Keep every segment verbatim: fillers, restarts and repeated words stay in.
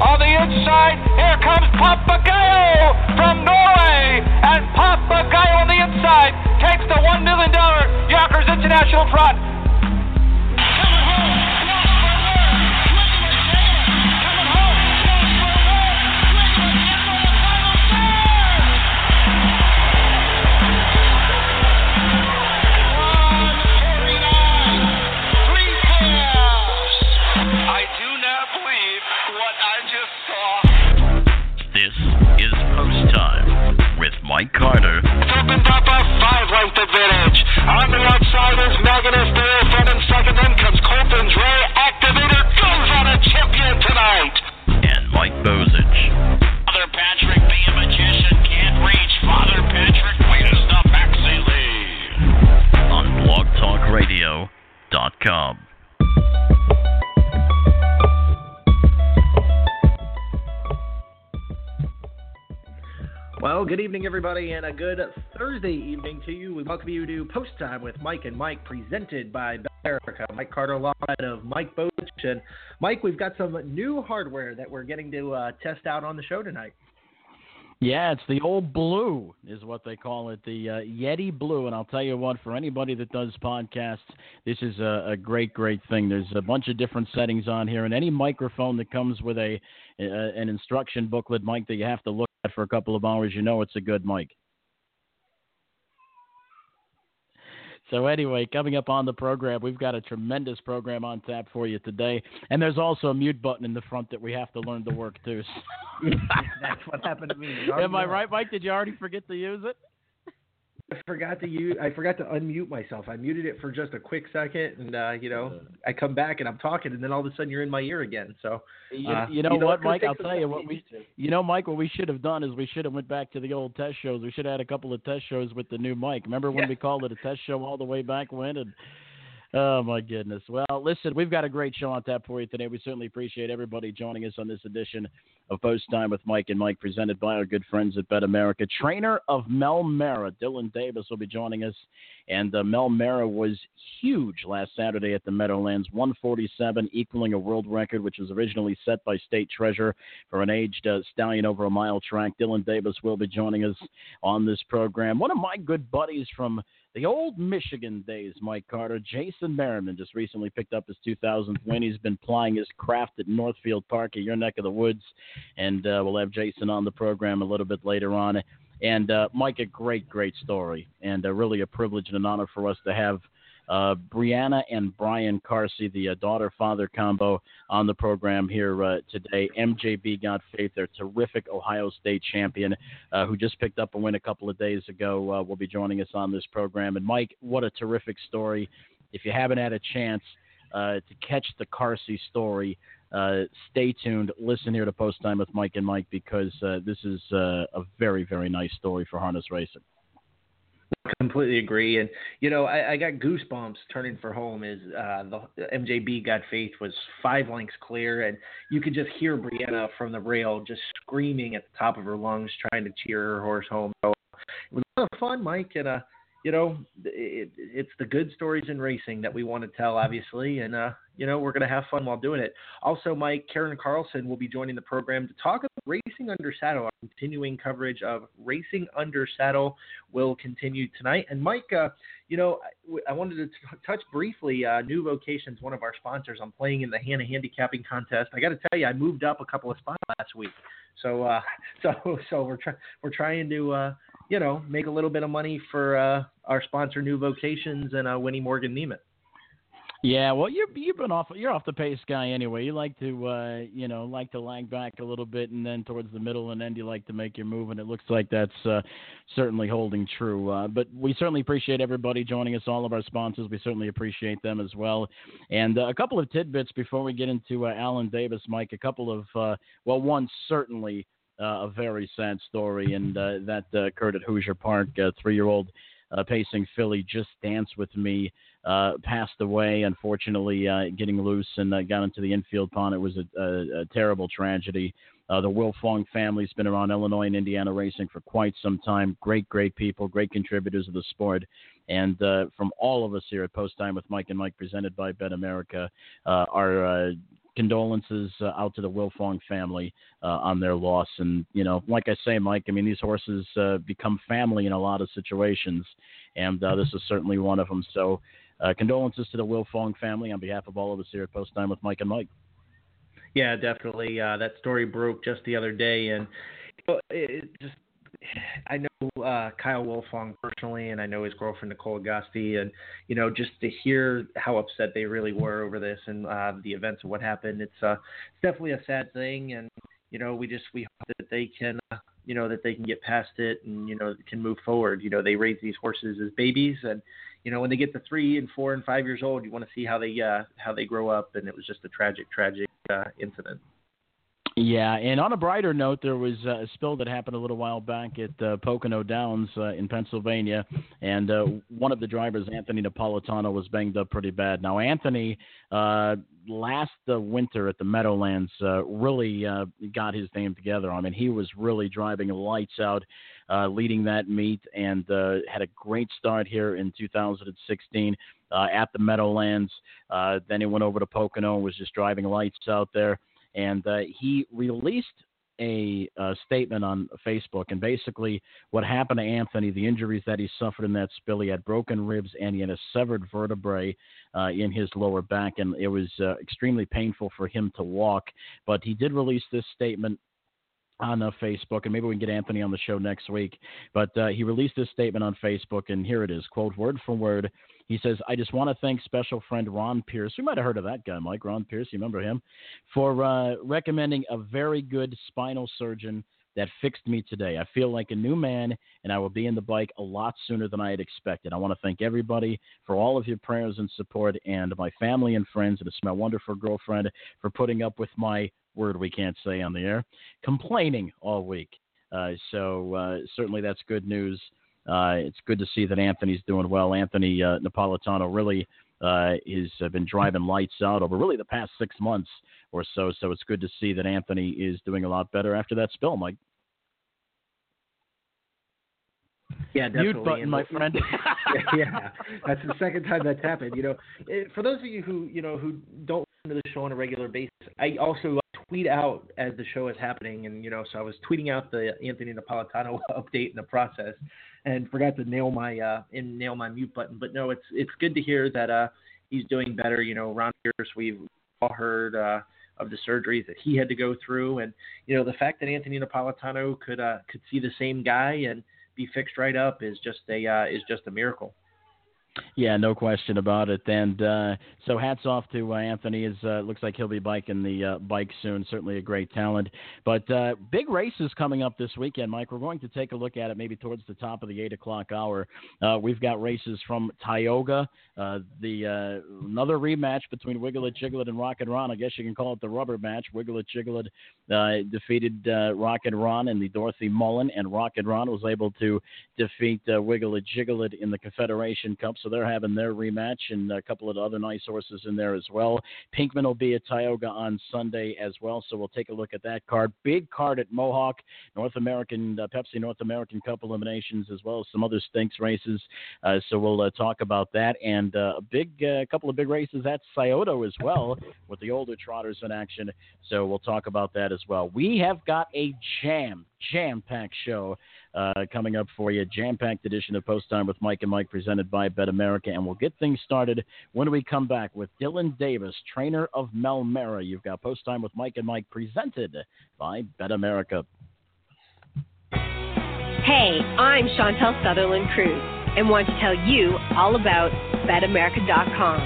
On the inside, here comes Papagayo from Norway, and Papagayo on the inside takes the one million dollar Yonkers International Front. Mike Carter. Opened up by five right the village. On the outside is Magnus there. Front and second in comes Colton's Ray. Activator goes on a champion tonight. And Mike Bozich. Father Patrick, be a magician, can't reach. Father Patrick wins the Maxi League. On blog talk radio dot com. Well, good evening, everybody, and a good Thursday evening to you. We welcome you to Post Time with Mike and Mike, presented by BetAmerica. Mike Carter, alongside of Mike Bozich. And Mike, we've got some new hardware that we're getting to uh, test out on the show tonight. Yeah, it's the old blue is what they call it, the uh, Yeti Blue. And I'll tell you what, for anybody that does podcasts, this is a, a great, great thing. There's a bunch of different settings on here, and any microphone that comes with a, a an instruction booklet, Mike, that you have to look at for a couple of hours, you know it's a good mic. So anyway, coming up on the program, we've got a tremendous program on tap for you today. And there's also a mute button in the front that we have to learn to work too. That's what happened to me. Am I right, Mike? Did you already forget to use it? I forgot to use, I forgot to unmute myself. I muted it for just a quick second, and uh, you know, I come back and I'm talking, and then all of a sudden you're in my ear again. So you, uh, you, know, you know what, Mike? I'll tell you what we, you know, Mike, what we should have done is we should have went back to the old test shows. We should have had a couple of test shows with the new mic. Remember when yeah. we called it a test show all the way back when? And oh, my goodness. Well, listen, we've got a great show on tap for you today. We certainly appreciate everybody joining us on this edition of Post Time with Mike and Mike, presented by our good friends at BetAmerica. Trainer of Mel Mara, Dylan Davis, will be joining us. And uh, Mel Mara was huge last Saturday at the Meadowlands, one forty-seven, equaling a world record, which was originally set by State Treasurer for an aged uh, stallion over a mile track. Dylan Davis will be joining us on this program. One of my good buddies from the old Michigan days, Mike Carter, Jason Merriman, just recently picked up his two thousandth win. He's been plying his craft at Northfield Park in your neck of the woods, and uh, we'll have Jason on the program a little bit later on. And, uh, Mike, a great, great story, and uh, really a privilege and an honor for us to have uh, Brianna and Brian Carsey, the uh, daughter-father combo, on the program here uh, today. M J B Got Faith, their terrific Ohio State champion, uh, who just picked up a win a couple of days ago, uh, will be joining us on this program. And, Mike, what a terrific story. If you haven't had a chance uh, to catch the Carsey story, Uh, stay tuned. Listen here to Post Time with Mike and Mike, because uh, this is uh, a very, very nice story for harness racing. Completely agree. And, you know, I, I got goosebumps turning for home as uh, the M J B Got Faith was five lengths clear. And you could just hear Brianna from the rail just screaming at the top of her lungs, trying to cheer her horse home. So it was a lot of fun, Mike. And, uh, you know, it, it's the good stories in racing that we want to tell, obviously. And, uh, you know, we're going to have fun while doing it. Also, Mike, Karin Karlsson will be joining the program to talk a Racing Under Saddle, our continuing coverage of Racing Under Saddle will continue tonight. And, Mike, uh, you know, I, I wanted to t- touch briefly uh, New Vocations, one of our sponsors. I'm playing in the Hannah Handicapping Contest. I got to tell you, I moved up a couple of spots last week. So uh, so, so we're, try- we're trying to, uh, you know, make a little bit of money for uh, our sponsor, New Vocations, and uh, Winnie Morgan Neiman. Yeah, well, you're you've been off you're off the pace guy anyway. You like to uh, you know like to lag back a little bit, and then towards the middle and end you like to make your move, and it looks like that's uh, certainly holding true. Uh, but we certainly appreciate everybody joining us, all of our sponsors. We certainly appreciate them as well. And uh, a couple of tidbits before we get into uh, Alan Davis, Mike. A couple of uh, well, one certainly uh, a very sad story, and uh, that uh, occurred at Hoosier Park. A three-year-old uh, pacing filly, Just Dance With Me, Uh, passed away, unfortunately, uh, getting loose and uh, got into the infield pond. It was a, a, a terrible tragedy. Uh, the Wilfong family's been around Illinois and Indiana racing for quite some time. Great, great people, great contributors of the sport. And uh, from all of us here at Post Time with Mike and Mike, presented by BetAmerica, uh, our uh, condolences uh, out to the Wilfong family uh, on their loss. And, you know, like I say, Mike, I mean, these horses uh, become family in a lot of situations, and uh, this is certainly one of them. So, Uh, condolences to the Wilfong family on behalf of all of us here at Post Time with Mike and Mike. Yeah, definitely. Uh, that story broke just the other day, and you know, it just I know uh, Kyle Wilfong personally, and I know his girlfriend Nicole Agosti, and you know, just to hear how upset they really were over this and uh, the events of what happened, it's uh, it's definitely a sad thing, and you know, we just we hope that they can. Uh, you know, that they can get past it and, you know, can move forward. You know, they raise these horses as babies, and, you know, when they get to three and four and five years old, you want to see how they, uh, how they grow up. And it was just a tragic, tragic uh, incident. Yeah, and on a brighter note, there was a spill that happened a little while back at uh, Pocono Downs uh, in Pennsylvania, and uh, one of the drivers, Anthony Napolitano, was banged up pretty bad. Now, Anthony, uh, last uh, winter at the Meadowlands, uh, really uh, got his name together. I mean, he was really driving lights out, uh, leading that meet, and uh, had a great start here in two thousand sixteen. Uh, at the Meadowlands. Uh, then he went over to Pocono and was just driving lights out there. And uh, he released a, a statement on Facebook. And basically what happened to Anthony, the injuries that he suffered in that spill, he had broken ribs and he had a severed vertebrae uh, in his lower back. And it was uh, extremely painful for him to walk. But he did release this statement on uh, Facebook, and maybe we can get Anthony on the show next week. But uh, he released this statement on Facebook, and here it is, quote, word for word. He says, I just want to thank special friend Ron Pierce. We might have heard of that guy, Mike, Ron Pierce. You remember him? For uh, recommending a very good spinal surgeon that fixed me today. I feel like a new man, and I will be in the bike a lot sooner than I had expected. I want to thank everybody for all of your prayers and support, and my family and friends, and it's my wonderful girlfriend for putting up with my word we can't say on the air, complaining all week. Uh, so uh, certainly that's good news. Uh, it's good to see that Anthony's doing well. Anthony uh, Napolitano really uh, has uh, been driving lights out over really the past six months or so. So it's good to see that Anthony is doing a lot better after that spill, Mike. Yeah, definitely. Mute button, and my friend. Yeah, that's the second time that's happened. You know, for those of you who you know who don't listen to the show on a regular basis, I also tweet out as the show is happening, and you know, so I was tweeting out the Anthony Napolitano update in the process, and forgot to nail my uh, and nail my mute button. But no, it's it's good to hear that uh, he's doing better. You know, Ron Pierce, we've all heard uh, of the surgeries that he had to go through, and you know, the fact that Anthony Napolitano could uh, could see the same guy and be fixed right up is just a uh, is just a miracle. Yeah, no question about it. And uh, so hats off to uh, Anthony. It uh, looks like he'll be biking the uh, bike soon. Certainly a great talent. But uh, big races coming up this weekend, Mike. We're going to take a look at it maybe towards the top of the eight o'clock hour. Uh, we've got races from Tioga, uh, the uh, another rematch between Wiggle It Jiggle It and Rockin Ron. I guess you can call it the rubber match. Wiggle It Jiggle It uh, defeated uh, Rockin Ron and the Dorothy Mullen, and Rockin Ron was able to defeat uh, Wiggle It Jiggle It in the Confederation Cup. So so they're having their rematch, and a couple of other nice horses in there as well. Pinkman will be at Tioga on Sunday as well, so we'll take a look at that card. Big card at Mohawk, North American, uh, Pepsi North American Cup eliminations, as well as some other stinks races, uh, so we'll uh, talk about that. And uh, a big, uh, couple of big races at Scioto as well, with the older trotters in action, so we'll talk about that as well. We have got a jam, jam-packed show uh, coming up for you, jam-packed edition of Post Time with Mike and Mike, presented by BetAmerica, and we'll get things started when we come back with Dylan Davis, trainer of Mel Mara. You've got Post Time with Mike and Mike, presented by BetAmerica. Hey, I'm Chantel Sutherland-Cruz, and want to tell you all about Bet America dot com.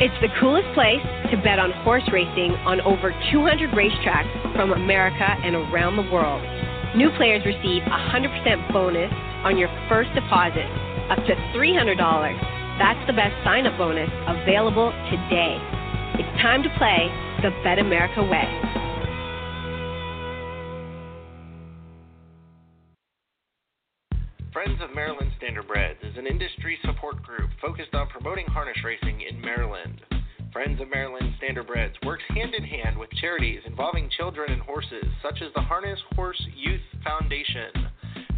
It's the coolest place to bet on horse racing on over two hundred racetracks from America and around the world. New players receive a one hundred percent bonus on your first deposit, up to three hundred dollars. That's the best sign-up bonus available today. It's time to play the Bet America way. Friends of Maryland Standardbreds is an industry support group focused on promoting harness racing in Maryland. Friends of Maryland Standardbreds works hand-in-hand with charities involving children and horses, such as the Harness Horse Youth Foundation.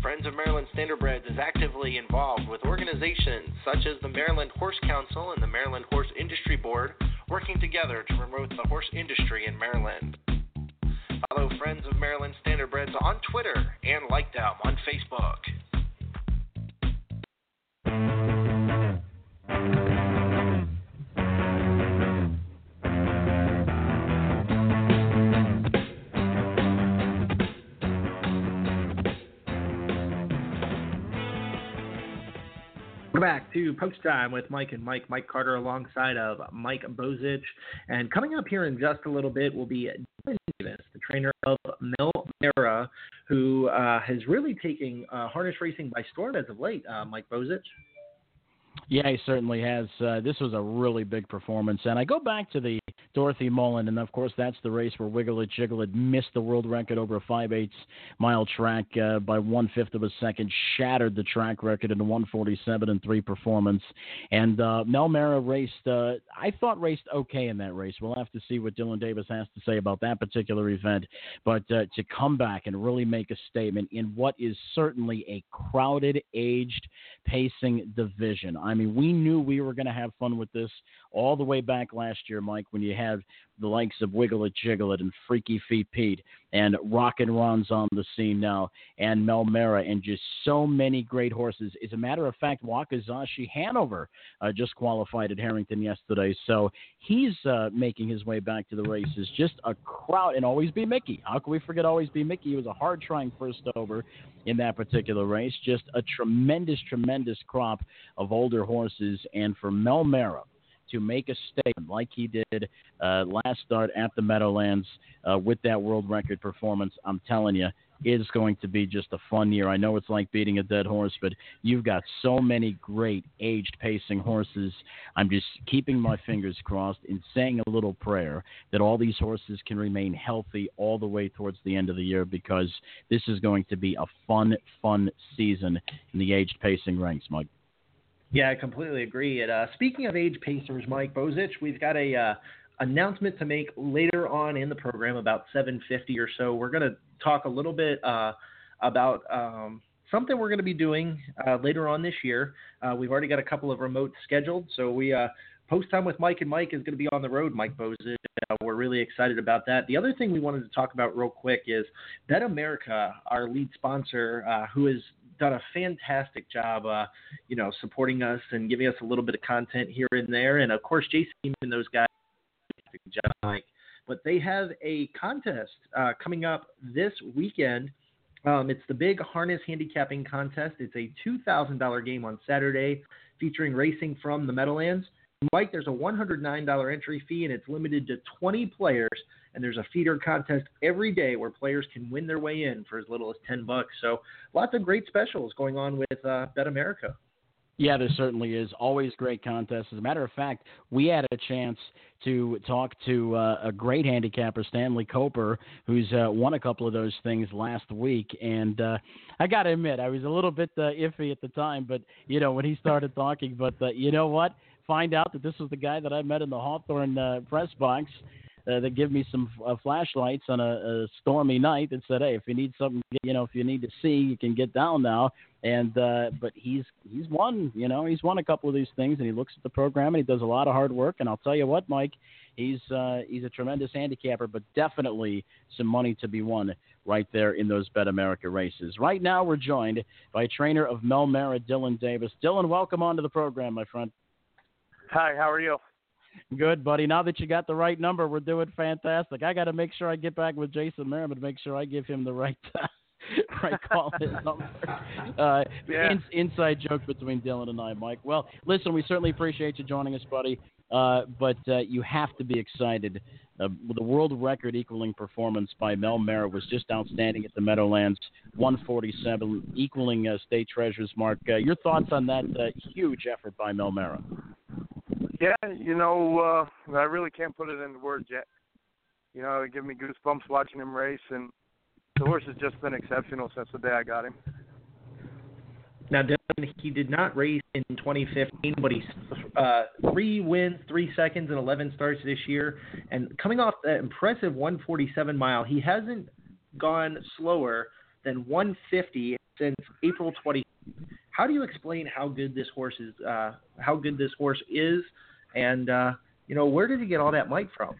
Friends of Maryland Standardbreds is actively involved with organizations such as the Maryland Horse Council and the Maryland Horse Industry Board, working together to promote the horse industry in Maryland. Follow Friends of Maryland Standardbreds on Twitter and like them on Facebook. Back to Post Time with Mike and Mike, Mike Carter, alongside of Mike Bozich. And coming up here in just a little bit will be Dylan Davis, the trainer of Mel Mara, who uh, has really taken uh, harness racing by storm as of late, uh, Mike Bozich. Yeah, he certainly has. Uh, this was a really big performance. And I go back to the Dorothy Mullen, and of course that's the race where Wiggle It Jiggle It missed the world record over a five-eighths mile track uh, by one-fifth of a second, shattered the track record in a one forty-seven and three performance. And uh, Mel Mara raced, uh, I thought raced okay in that race. We'll have to see what Dylan Davis has to say about that particular event. But uh, to come back and really make a statement in what is certainly a crowded, aged pacing division. I mean, we knew we were going to have fun with this all the way back last year, Mike, when you have the likes of Wiggle It Jiggle It and Freaky Feet Pete and Rockin Ron's on the scene now, and Mel Mara, and just so many great horses. As a matter of fact, Wakazashi Hanover uh, just qualified at Harrington yesterday, so he's uh, making his way back to the races. Just a crowd, and Always Be Mickey. How can we forget Always Be Mickey? He was a hard-trying first over in that particular race. Just a tremendous, tremendous crop of older horses, and for Mel Mara to make a statement like he did uh, last start at the Meadowlands uh, with that world record performance, I'm telling you, is going to be just a fun year. I know it's like beating a dead horse, but you've got so many great aged pacing horses. I'm just keeping my fingers crossed and saying a little prayer that all these horses can remain healthy all the way towards the end of the year, because this is going to be a fun, fun season in the aged pacing ranks, Mike. Yeah, I completely agree. And uh, speaking of age pacers, Mike Bozich, we've got a uh, announcement to make later on in the program about seven fifty or so. We're going to talk a little bit uh, about um, something we're going to be doing uh, later on this year. Uh, we've already got a couple of remotes scheduled, so we uh, Post Time with Mike and Mike is going to be on the road, Mike Bozich. Uh, we're really excited about that. The other thing we wanted to talk about real quick is BetAmerica, our lead sponsor, uh, who is done a fantastic job, uh, you know, supporting us and giving us a little bit of content here and there. And of course, Jason and those guys, but they have a contest uh, coming up this weekend. Um, it's the Big Harness Handicapping Contest. It's a two thousand dollars game on Saturday featuring racing from the Meadowlands. Mike, there's a one hundred nine dollars entry fee, and it's limited to twenty players. And there's a feeder contest every day where players can win their way in for as little as ten bucks. So lots of great specials going on with uh, BetAmerica. Yeah, there certainly is. Always great contest. As a matter of fact, we had a chance to talk to uh, a great handicapper, Stanley Coper, who's uh, won a couple of those things last week. And uh, I got to admit, I was a little bit uh, iffy at the time, but, you know, when he started talking, but uh, you know what? Find out that this was the guy that I met in the Hawthorne uh, press box uh, that gave me some uh, flashlights on a, a stormy night and said, hey, if you need something, you know, if you need to see, you can get down now. And, uh, but he's, he's won, you know, he's won a couple of these things, and he looks at the program and he does a lot of hard work. And I'll tell you what, Mike, he's, uh, he's a tremendous handicapper, but definitely some money to be won right there in those BetAmerica races. Right now we're joined by trainer of Mel Mara, Dylan Davis. Dylan, welcome onto the program, my friend. Hi, how are you? Good, buddy. Now that you got the right number, we're doing fantastic. I got to make sure I get back with Jason Merriman to make sure I give him the right uh, right call. His number. Uh, yeah. in, inside joke between Dylan and I, Mike. Well, listen, we certainly appreciate you joining us, buddy. Uh, but uh, you have to be excited. Uh, the world record equaling performance by Mel Mara was just outstanding at the Meadowlands, one forty-seven, equaling uh, state treasurer's mark. Uh, your thoughts on that uh, huge effort by Mel Mara? Yeah, you know, uh, I really can't put it into words yet. You know, it gave me goosebumps watching him race, and the horse has just been exceptional since the day I got him. Now, Dylan, he did not race in twenty fifteen, but he's uh, three wins, three seconds, and eleven starts this year. And coming off that impressive one forty-seven mile, he hasn't gone slower than one fifty since April twentieth. How do you explain how good this horse is? Uh, how good this horse is, and uh, you know, where did he get all that might from?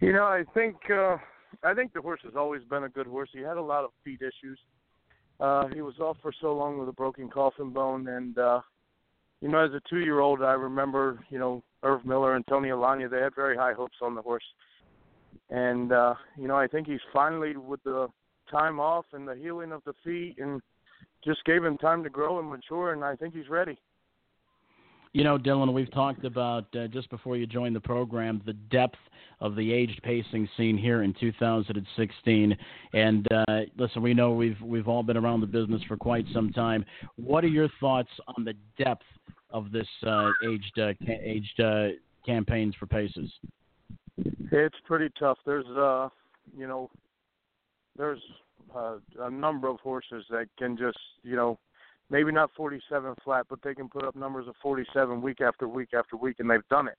You know, I think uh, I think the horse has always been a good horse. He had a lot of feet issues. Uh, he was off for so long with a broken coffin bone, and uh, you know, as a two-year-old, I remember you know Irv Miller and Tony Alania. They had very high hopes on the horse, and uh, you know, I think he's finally, with the time off and the healing of the feet, and just gave him time to grow and mature, and I think he's ready. You know, Dylan, we've talked about, uh, just before you joined the program, the depth of the aged pacing scene here in two thousand sixteen. And, uh, listen, we know we've we've all been around the business for quite some time. What are your thoughts on the depth of this uh, aged, uh, ca- aged uh, campaigns for paces? It's pretty tough. There's, uh, you know, there's – Uh, a number of horses that can just, you know, maybe not forty-seven flat, but they can put up numbers of forty-seven week after week after week, and they've done it.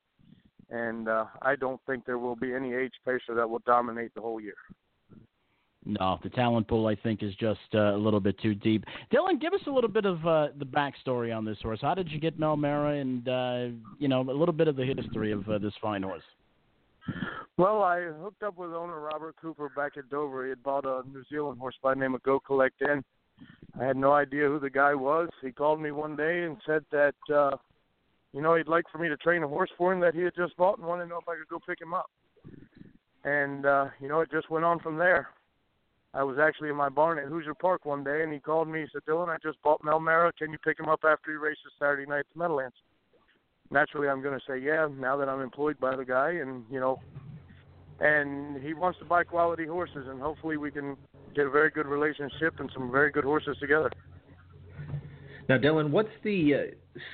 And uh, I don't think there will be any age pacer that will dominate the whole year. No, the talent pool, I think, is just uh, a little bit too deep. Dylan, give us a little bit of uh, the backstory on this horse. How did you get Mel Mara, and, uh, you know, a little bit of the history of uh, this fine horse? Well, I hooked up with owner Robert Cooper back at Dover. He had bought a New Zealand horse by the name of Go Collect In. I had no idea who the guy was. He called me one day and said that, uh, you know, he'd like for me to train a horse for him that he had just bought and wanted to know if I could go pick him up. And, uh, you know, it just went on from there. I was actually in my barn at Hoosier Park one day, and he called me. He said, Dylan, I just bought Mel Mara. Can you pick him up after he races Saturday night at the Meadowlands? Naturally, I'm going to say, yeah, now that I'm employed by the guy, and, you know, and he wants to buy quality horses, and hopefully we can get a very good relationship and some very good horses together. Now, Dylan, what's the uh,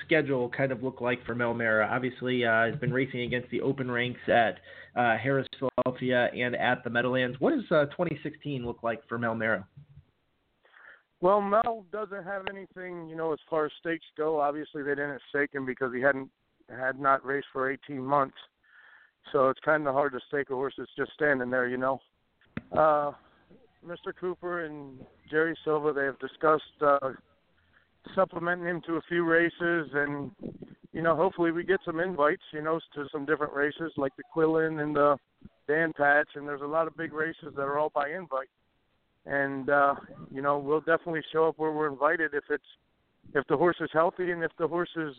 schedule kind of look like for Mel Mara? Obviously, uh, he's been racing against the open ranks at uh, Harris, Philadelphia, and at the Meadowlands. What does uh, twenty sixteen look like for Mel Mara? Well, Mel doesn't have anything, you know, as far as stakes go. Obviously, they didn't stake him because he hadn't had not raced for eighteen months, so it's kind of hard to stake a horse that's just standing there, you know. Uh, Mister Cooper and Jerry Silva, they have discussed uh, supplementing him to a few races, and, you know, hopefully we get some invites, you know, to some different races like the Quillen and the Dan Patch, and there's a lot of big races that are all by invite. And, uh, you know, we'll definitely show up where we're invited if it's if the horse is healthy and if the horse is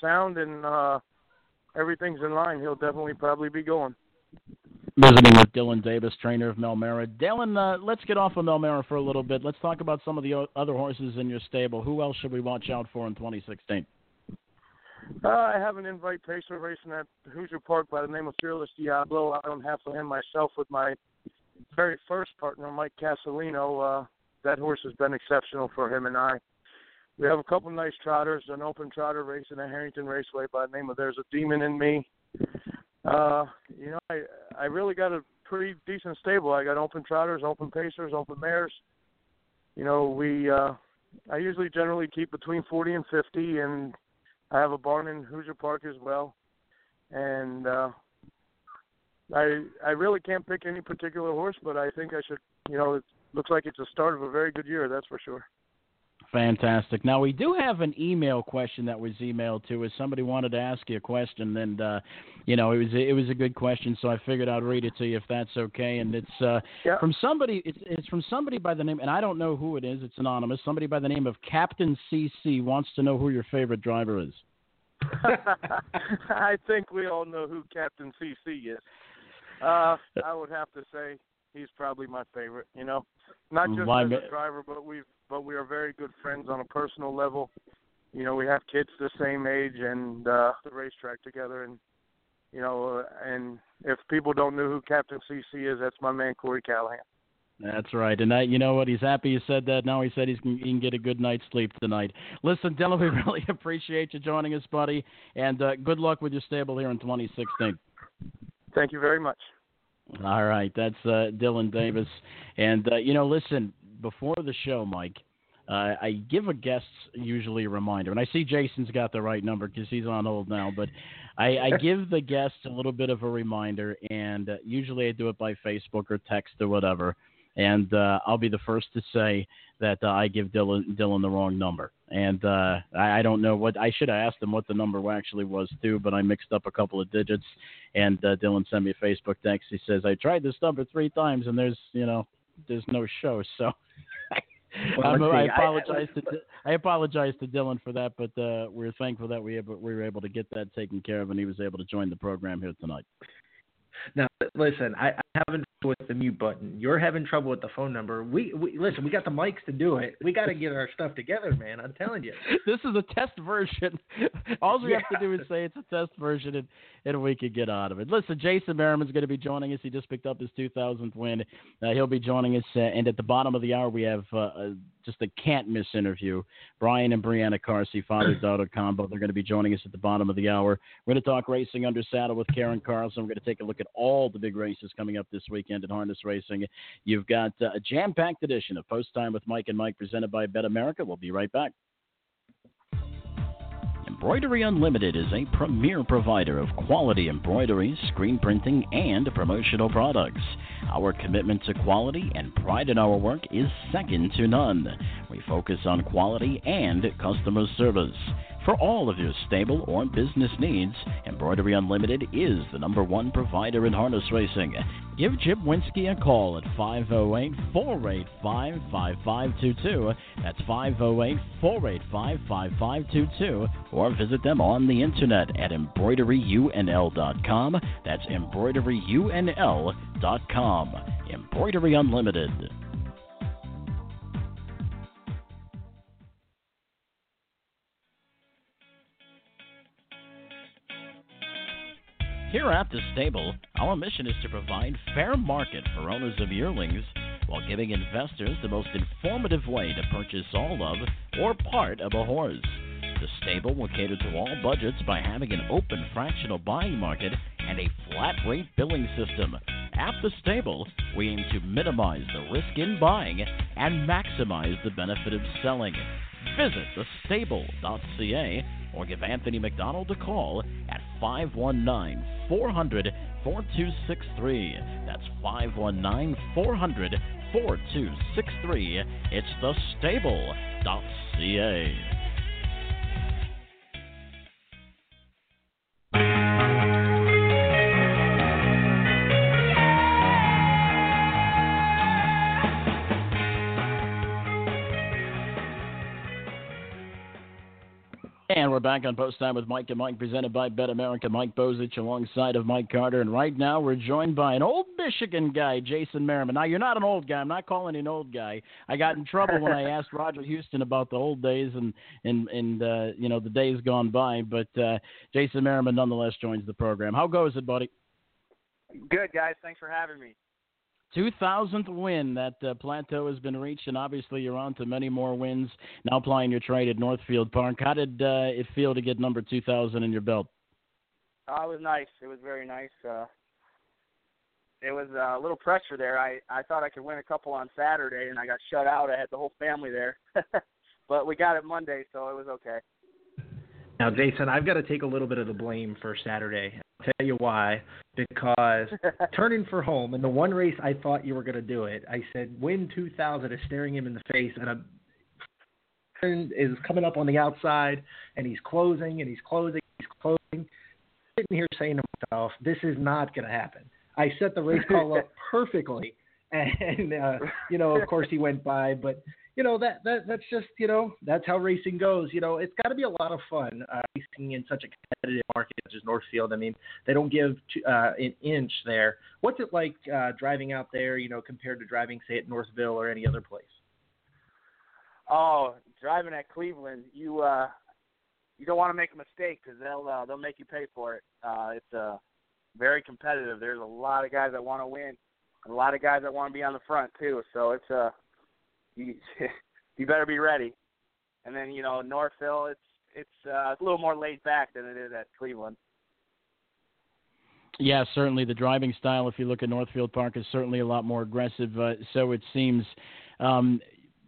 sound and uh, everything's in line, he'll definitely probably be going. Visiting with Dylan Davis, trainer of Mel Mara. Dylan, uh, let's get off of Mel Mara for a little bit. Let's talk about some of the other horses in your stable. Who else should we watch out for in twenty sixteen? Uh, I have an invite pacer racing at Hoosier Park by the name of Fearless Diablo. I own half of him myself with my very first partner, Mike Casolino. Uh, that horse has been exceptional for him and I. We have a couple nice trotters, an open trotter race in a Harrington Raceway by the name of There's a Demon in Me. Uh, you know, I, I really got a pretty decent stable. I got open trotters, open pacers, open mares. You know, we uh, I usually generally keep between forty and fifty, and I have a barn in Hoosier Park as well. And uh, I I really can't pick any particular horse, but I think I should, you know, it looks like it's the start of a very good year, that's for sure. Fantastic. Now, we do have an email question that was emailed to us. Somebody wanted to ask you a question, and, uh, you know, it was it was a good question, so I figured I'd read it to you if that's okay. And it's uh, yeah. from somebody it's, it's from somebody by the name, and I don't know who it is. It's anonymous. Somebody by the name of Captain C C wants to know who your favorite driver is. I think we all know who Captain C C is. Uh, I would have to say he's probably my favorite, you know. Not just my as a driver, but we've but we are very good friends on a personal level. You know, we have kids the same age and uh, the racetrack together. And, you know, uh, and if people don't know who Captain C C is, that's my man Corey Callahan. That's right. And I, you know what? He's happy you said that. Now he said he's, he can get a good night's sleep tonight. Listen, Dylan, we really appreciate you joining us, buddy. And uh, good luck with your stable here in twenty sixteen. Thank you very much. All right. That's uh, Dylan Davis. And, uh, you know, listen, before the show, Mike, uh, I give a guest usually a reminder. And I see Jason's got the right number because he's on hold now. But I, I give the guests a little bit of a reminder. And uh, usually I do it by Facebook or text or whatever. And uh, I'll be the first to say that uh, I give Dylan, Dylan the wrong number. And uh, I, I don't know what – I should have asked him what the number actually was too, but I mixed up a couple of digits. And uh, Dylan sent me a Facebook text. He says, I tried this number three times, and there's, you know, there's no show. So well, I, apologize I, to, I apologize to Dylan for that, but uh, we're thankful that we, able, we were able to get that taken care of, and he was able to join the program here tonight. Now, listen, I, I haven't – with the mute button. You're having trouble with the phone number. We, we listen, we got the mics to do it. We got to get our stuff together, man. I'm telling you. This is a test version. All we yeah. have to do is say it's a test version and, and we could get out of it. Listen, Jason Merriman's going to be joining us. He just picked up his two thousandth win. Uh, he'll be joining us. Uh, and at the bottom of the hour, we have uh, a, just a can't-miss interview. Brian and Brianna Carsey, father-daughter combo. They're going to be joining us at the bottom of the hour. We're going to talk racing under saddle with Karin Karlsson. We're going to take a look at all the big races coming up this week. In harness racing. You've got uh, a jam-packed edition of Post Time with Mike and Mike presented by BetAmerica. We'll be right back. Embroidery Unlimited is a premier provider of quality embroidery, screen printing, and promotional products. Our commitment to quality and pride in our work is second to none. We focus on quality and customer service. For all of your stable or business needs, Embroidery Unlimited is the number one provider in harness racing. Give Jim Winsky a call at five oh eight, four eight five, five five two two. That's five oh eight, four eight five, five five two two. Or visit them on the internet at embroidery u n l dot com. That's embroidery u n l dot com. Embroidery Unlimited. Here at The Stable, our mission is to provide fair market for owners of yearlings while giving investors the most informative way to purchase all of or part of a horse. The Stable will cater to all budgets by having an open fractional buying market and a flat-rate billing system. At The Stable, we aim to minimize the risk in buying and maximize the benefit of selling. Visit the stable dot c a or give Anthony McDonald a call at five one nine, four hundred, four two six three. That's five one nine, four hundred, four two six three. It's the stable dot c a. And we're back on Post Time with Mike and Mike, presented by BetAmerica. Mike Bozich alongside of Mike Carter. And right now we're joined by an old Michigan guy, Jason Merriman. Now, you're not an old guy. I'm not calling you an old guy. I got in trouble when I asked Roger Houston about the old days and, and, and uh, you know, the days gone by. But uh, Jason Merriman nonetheless joins the program. How goes it, buddy? Good, guys. Thanks for having me. two thousandth win that uh, plateau has been reached, and obviously you're on to many more wins now applying your trade at Northfield Park. How did uh, it feel to get number two thousand in your belt? Uh, it was nice. It was very nice. Uh, it was uh, a little pressure there. I, I thought I could win a couple on Saturday, and I got shut out. I had the whole family there. But we got it Monday, so it was okay. Now, Jason, I've got to take a little bit of the blame for Saturday. I'll tell you why. Because turning for home, in the one race I thought you were going to do it, I said, win two thousand is staring him in the face, and I'm, is coming up on the outside, and he's closing, and he's closing, he's closing. I'm sitting here saying to myself, this is not going to happen. I set the race call up perfectly, and, uh, you know, of course he went by, but... You know, that, that that's just, you know, that's how racing goes. You know, it's got to be a lot of fun uh, racing in such a competitive market such as Northfield. I mean, they don't give uh, an inch there. What's it like uh, driving out there, you know, compared to driving, say, at Northville or any other place? Oh, driving at Cleveland, you uh, you don't want to make a mistake because they'll, uh, they'll make you pay for it. Uh, it's uh, very competitive. There's a lot of guys that want to win, a lot of guys that want to be on the front, too. So it's uh, – You, you better be ready. And then, you know, Northville, it's it's, uh, it's a little more laid back than it is at Cleveland. Yeah, certainly. The driving style, if you look at Northfield Park, is certainly a lot more aggressive, uh, so it seems. Um,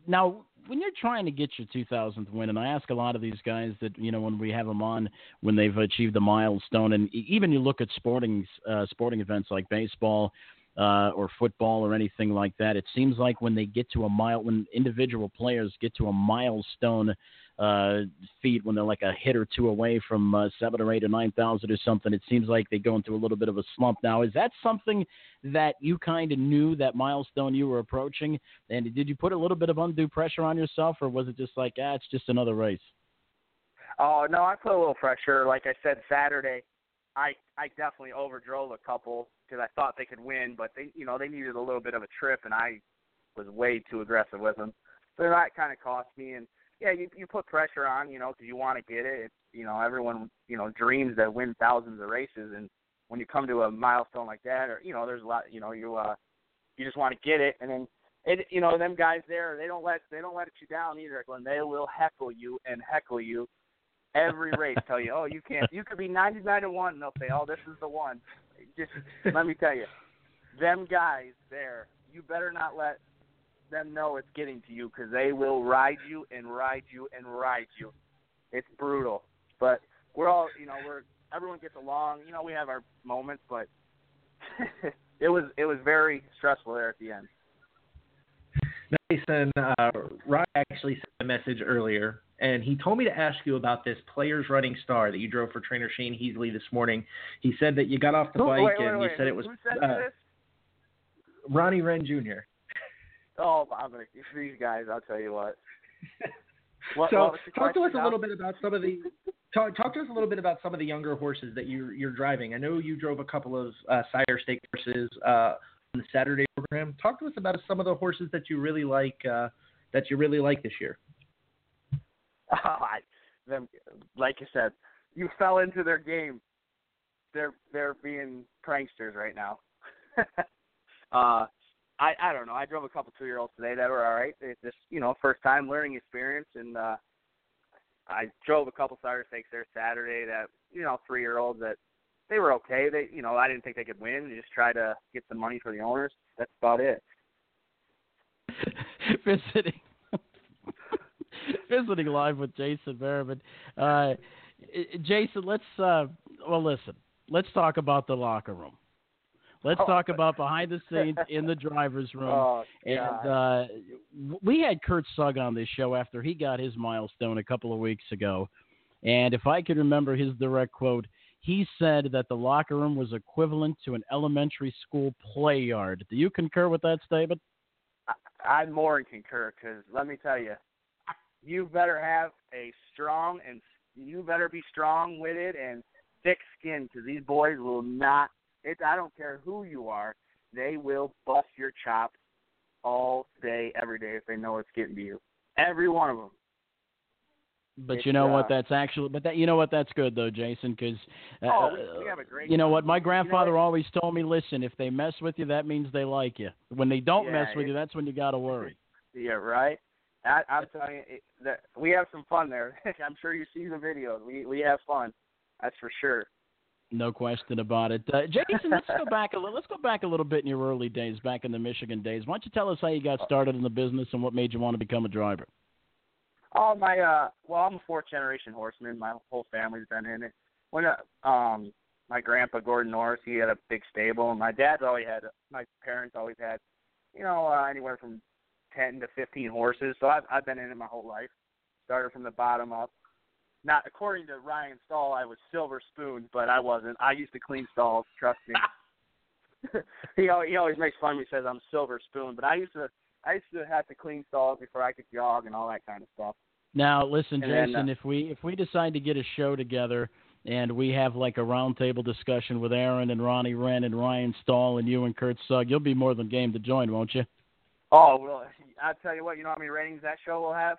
now, when you're trying to get your two thousandth win, and I ask a lot of these guys that, you know, when we have them on, when they've achieved a milestone, and even you look at sporting, uh, sporting events like baseball, Uh, or football or anything like that. It seems like when they get to a mile, when individual players get to a milestone uh, feat, when they're like a hit or two away from uh, seven or eight or nine thousand or something, it seems like they go into a little bit of a slump. Now, is that something that you kind of knew, that milestone you were approaching? And did you put a little bit of undue pressure on yourself, or was it just like, ah, it's just another race? Oh, no, I put a little pressure. Like I said, Saturday, I I definitely overdrove a couple because I thought they could win, but they you know they needed a little bit of a trip, and I was way too aggressive with them. So that kind of cost me. And yeah, you you put pressure on, you know, because you want to get it. It's, you know, everyone you know dreams that win thousands of races, and when you come to a milestone like that, or you know, there's a lot. You know, you uh you just want to get it, and then it you know them guys there, they don't let they don't let you down either. When they will heckle you and heckle you. Every race tell you, oh, you can't. You could be ninety-nine to one, and they'll say, oh, this is the one. Just let me tell you, them guys there, you better not let them know it's getting to you because they will ride you and ride you and ride you. It's brutal. But we're all, you know, we're everyone gets along. You know, we have our moments, but it was it was very stressful there at the end. Jason, uh, Ryan actually sent a message earlier, and he told me to ask you about this Players Running Star that you drove for trainer Shane Heasley this morning. He said that you got off the oh, bike wait, wait, and wait. you said it was uh, Ronnie Wren Junior Oh, I'm gonna, these guys, I'll tell you what. what so what talk to us now? a little bit about some of the talk, talk to us a little bit about some of the younger horses that you're you're driving. I know you drove a couple of uh, sire stake horses Uh, the Saturday program. Talk to us about some of the horses that you really like uh, that you really like this year. Oh, I, them, like you said, you fell into their game. They're they're being pranksters right now. uh, I I don't know. I drove a couple two year olds today that were all right. It's just you know first time learning experience, and uh, I drove a couple sire stakes there Saturday that you know three year olds that. They were okay. They, you know, I didn't think they could win. They just try to get some money for the owners. That's about it. Visiting, visiting live with Jason Merriman. Uh, Jason, let's uh, well listen. Let's talk about the locker room. Let's oh. talk about behind the scenes in the driver's room. Oh, and uh, we had Kurt Sugg on this show after he got his milestone a couple of weeks ago, and if I could remember his direct quote. He said that the locker room was equivalent to an elementary school play yard. Do you concur with that statement? I, I more than concur because let me tell you, you better have a strong and you better be strong-witted and thick-skinned because these boys will not. It, I don't care who you are, they will bust your chops all day, every day if they know it's getting to you. Every one of them. But it's, you know uh, what? That's actually, but that you know what? That's good though, Jason, because uh, oh, we have a great. You know what? My grandfather you know, always told me, listen, if they mess with you, that means they like you. When they don't yeah, mess with you, that's when you got to worry. Yeah, right. I, I'm telling you, it, that we have some fun there. I'm sure you see the videos. We we have fun. That's for sure. No question about it, uh, Jason. Let's go back a little. Let's go back a little bit in your early days, back in the Michigan days. Why don't you tell us how you got started in the business and what made you want to become a driver? Oh my! Uh, well, I'm a fourth generation horseman. My whole family's been in it. When uh, um, my grandpa Gordon Norris, he had a big stable, and my dad's always had. My parents always had, you know, uh, anywhere from ten to fifteen horses. So I've I've been in it my whole life. Started from the bottom up. Not according to Ryan Stahl, I was silver spoon, but I wasn't. I used to clean stalls. Trust me. he he always makes fun of me. Says I'm silver spoon, but I used to. I used to have to clean stalls before I could jog and all that kind of stuff. Now, listen, and Jason, then, uh, if we if we decide to get a show together and we have like a roundtable discussion with Aaron and Ronnie Wren and Ryan Stahl and you and Kurt Sugg, you'll be more than game to join, won't you? Oh, well, I'll tell you what, you know how many ratings that show will have?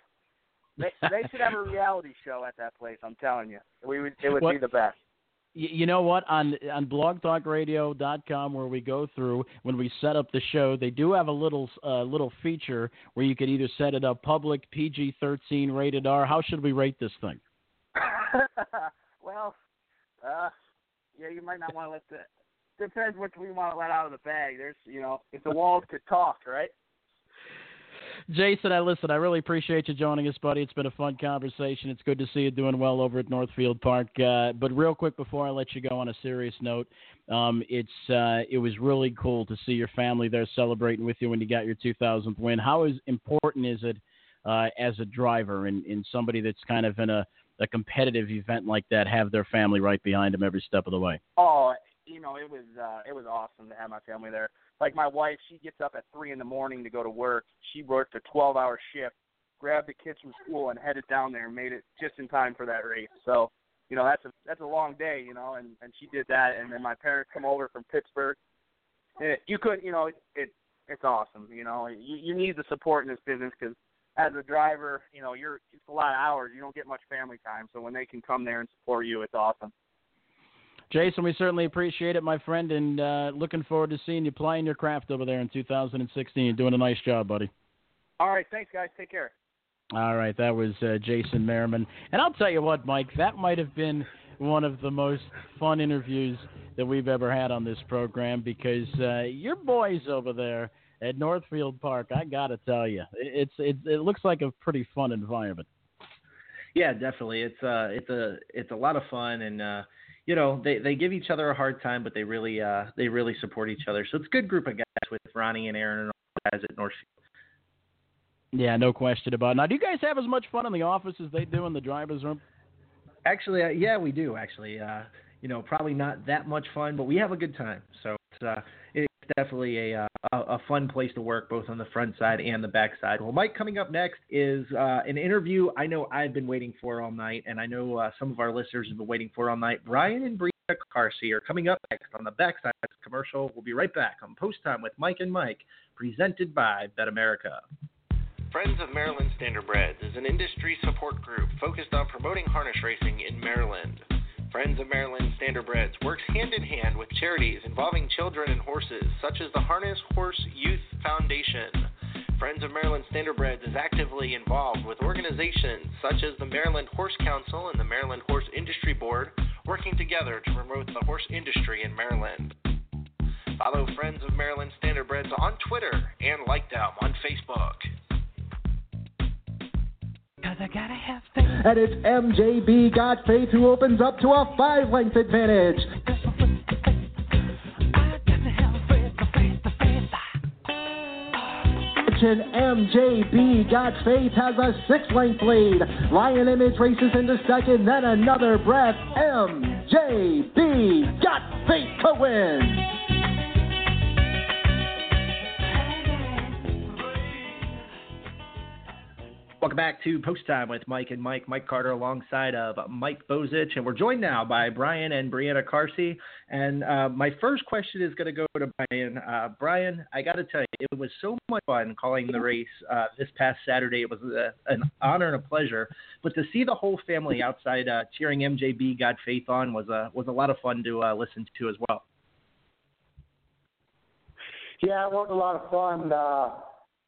They, they should have a reality show at that place, I'm telling you. We would, it would what? be the best. You know what, on on blog talk radio dot com, where we go through, when we set up the show, they do have a little uh, little feature where you could either set it up public, P G thirteen, rated R. How should we rate this thing? well, uh, yeah, you might not want to let the – depends what we want to let out of the bag. There's, you know, if the walls could talk, right? Jason, I listen, I really appreciate you joining us, buddy. It's been a fun conversation. It's good to see you doing well over at Northfield Park. Uh, but real quick before I let you go, on a serious note, um, it's uh, it was really cool to see your family there celebrating with you when you got your two thousandth win. How is, important is it uh, as a driver and, and somebody that's kind of in a, a competitive event like that, have their family right behind them every step of the way? Oh, you know, it was uh, it was awesome to have my family there. Like my wife, she gets up at three in the morning to go to work. She worked a twelve-hour shift, grabbed the kids from school, and headed down there and made it just in time for that race. So, you know, that's a that's a long day, you know, and, and she did that. And then my parents come over from Pittsburgh. And it, you could, you know, it, it it's awesome. You know, you, you need the support in this business because as a driver, you know, you're it's a lot of hours. You don't get much family time. So when they can come there and support you, it's awesome. Jason, we certainly appreciate it, my friend, and uh, looking forward to seeing you plying your craft over there in two thousand sixteen. You're doing a nice job, buddy. All right. Thanks, guys. Take care. All right. That was uh, Jason Merriman. And I'll tell you what, Mike, that might have been one of the most fun interviews that we've ever had on this program because uh, your boys over there at Northfield Park, I got to tell you, it's, it's it looks like a pretty fun environment. Yeah, definitely. It's, uh, it's, a, it's a lot of fun, and uh, – you know, they, they give each other a hard time, but they really uh, they really support each other. So it's a good group of guys with Ronnie and Aaron and all the guys at Northfield. Yeah, no question about it. Now, do you guys have as much fun in the office as they do in the driver's room? Actually, uh, yeah, we do, actually. Uh, you know, probably not that much fun, but we have a good time. So it's, uh, it's definitely a, a a fun place to work, both on the front side and the back side. Well, Mike, coming up next is uh, an interview I know I've been waiting for all night, and I know uh, some of our listeners have been waiting for all night. Brian and Brianna Carsey are coming up next on the back side of the commercial. We'll be right back on Post Time with Mike and Mike, presented by BetAmerica. Friends of Maryland Standardbreds is an industry support group focused on promoting harness racing in Maryland. Friends of Maryland Standardbreds works hand-in-hand with charities involving children and horses, such as the Harness Horse Youth Foundation. Friends of Maryland Standardbreds is actively involved with organizations such as the Maryland Horse Council and the Maryland Horse Industry Board, working together to promote the horse industry in Maryland. Follow Friends of Maryland Standardbreds on Twitter and like them on Facebook. Cause I gotta have faith. And it's M J B Got Faith who opens up to a five-length advantage. And M J B Got Faith has a six-length lead. Lion Image races into second, then another breath. M J B Got Faith to win. Welcome back to Post Time with Mike and Mike. Mike Carter alongside of Mike Bozich. And we're joined now by Brian and Brianna Carsey. And uh, my first question is going to go to Brian. Uh, Brian, I got to tell you, it was so much fun calling the race uh, this past Saturday. It was a, an honor and a pleasure. But to see the whole family outside uh, cheering M J B Got Faith on was a, was a lot of fun to uh, listen to as well. Yeah, it was a lot of fun. Uh...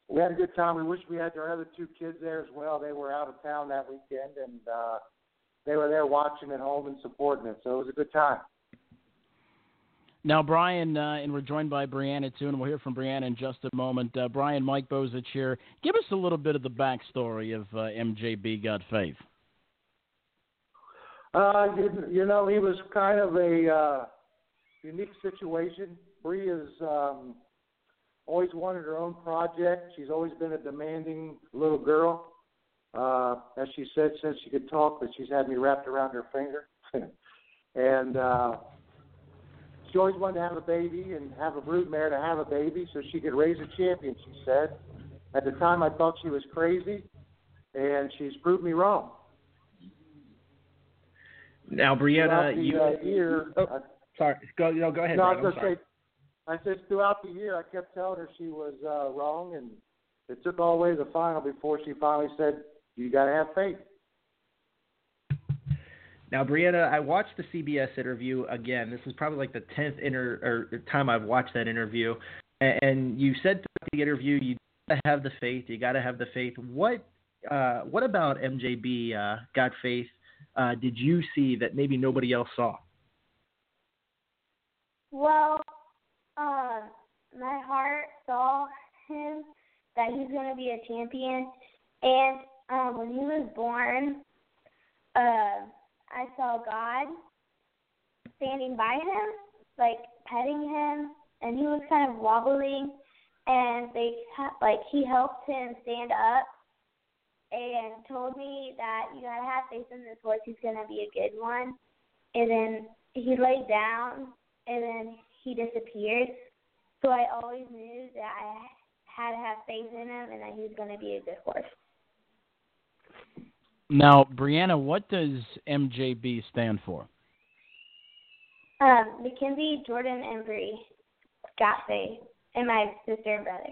We had a good time. We wish we had our other two kids there as well. They were out of town that weekend, and uh, they were there watching at home and supporting it. So it was a good time. Now, Brian, uh, and we're joined by Brianna, too, and we'll hear from Brianna in just a moment. Uh, Brian, Mike Bozich here. Give us a little bit of the backstory of uh, M J B Got Faith. Uh, you, you know, he was kind of a uh, unique situation. Bree is um, – always wanted her own project. She's always been a demanding little girl. Uh, as she said, since she could talk, but she's had me wrapped around her finger. and uh, she always wanted to have a baby and have a broodmare to have a baby so she could raise a champion, she said. At the time, I thought she was crazy, and she's proved me wrong. Now, Brianna, the, you... Uh, year, oh, I, sorry. Go, no, go ahead, no, Brian. I was going to say, I said throughout the year, I kept telling her she was uh, wrong, and it took all the way to the final before she finally said, you got to have faith. Now, Brianna, I watched the C B S interview again. This is probably like the tenth inter- or time I've watched that interview, and you said throughout the interview you got to have the faith, you got to have the faith. What uh, what about M J B uh, Got Faith uh, did you see that maybe nobody else saw? Well, Uh, my heart saw him that he's going to be a champion, and uh, when he was born, uh, I saw God standing by him, like petting him, and he was kind of wobbling, and they like he helped him stand up and told me that you gotta have faith in this horse, he's going to be a good one, and then he laid down, and then he disappeared, so I always knew that I had to have faith in him and that he was going to be a good horse. Now, Brianna, what does M J B stand for? Um, Mackenzie, Jordan, and Bree Got Faith, and my sister and brother.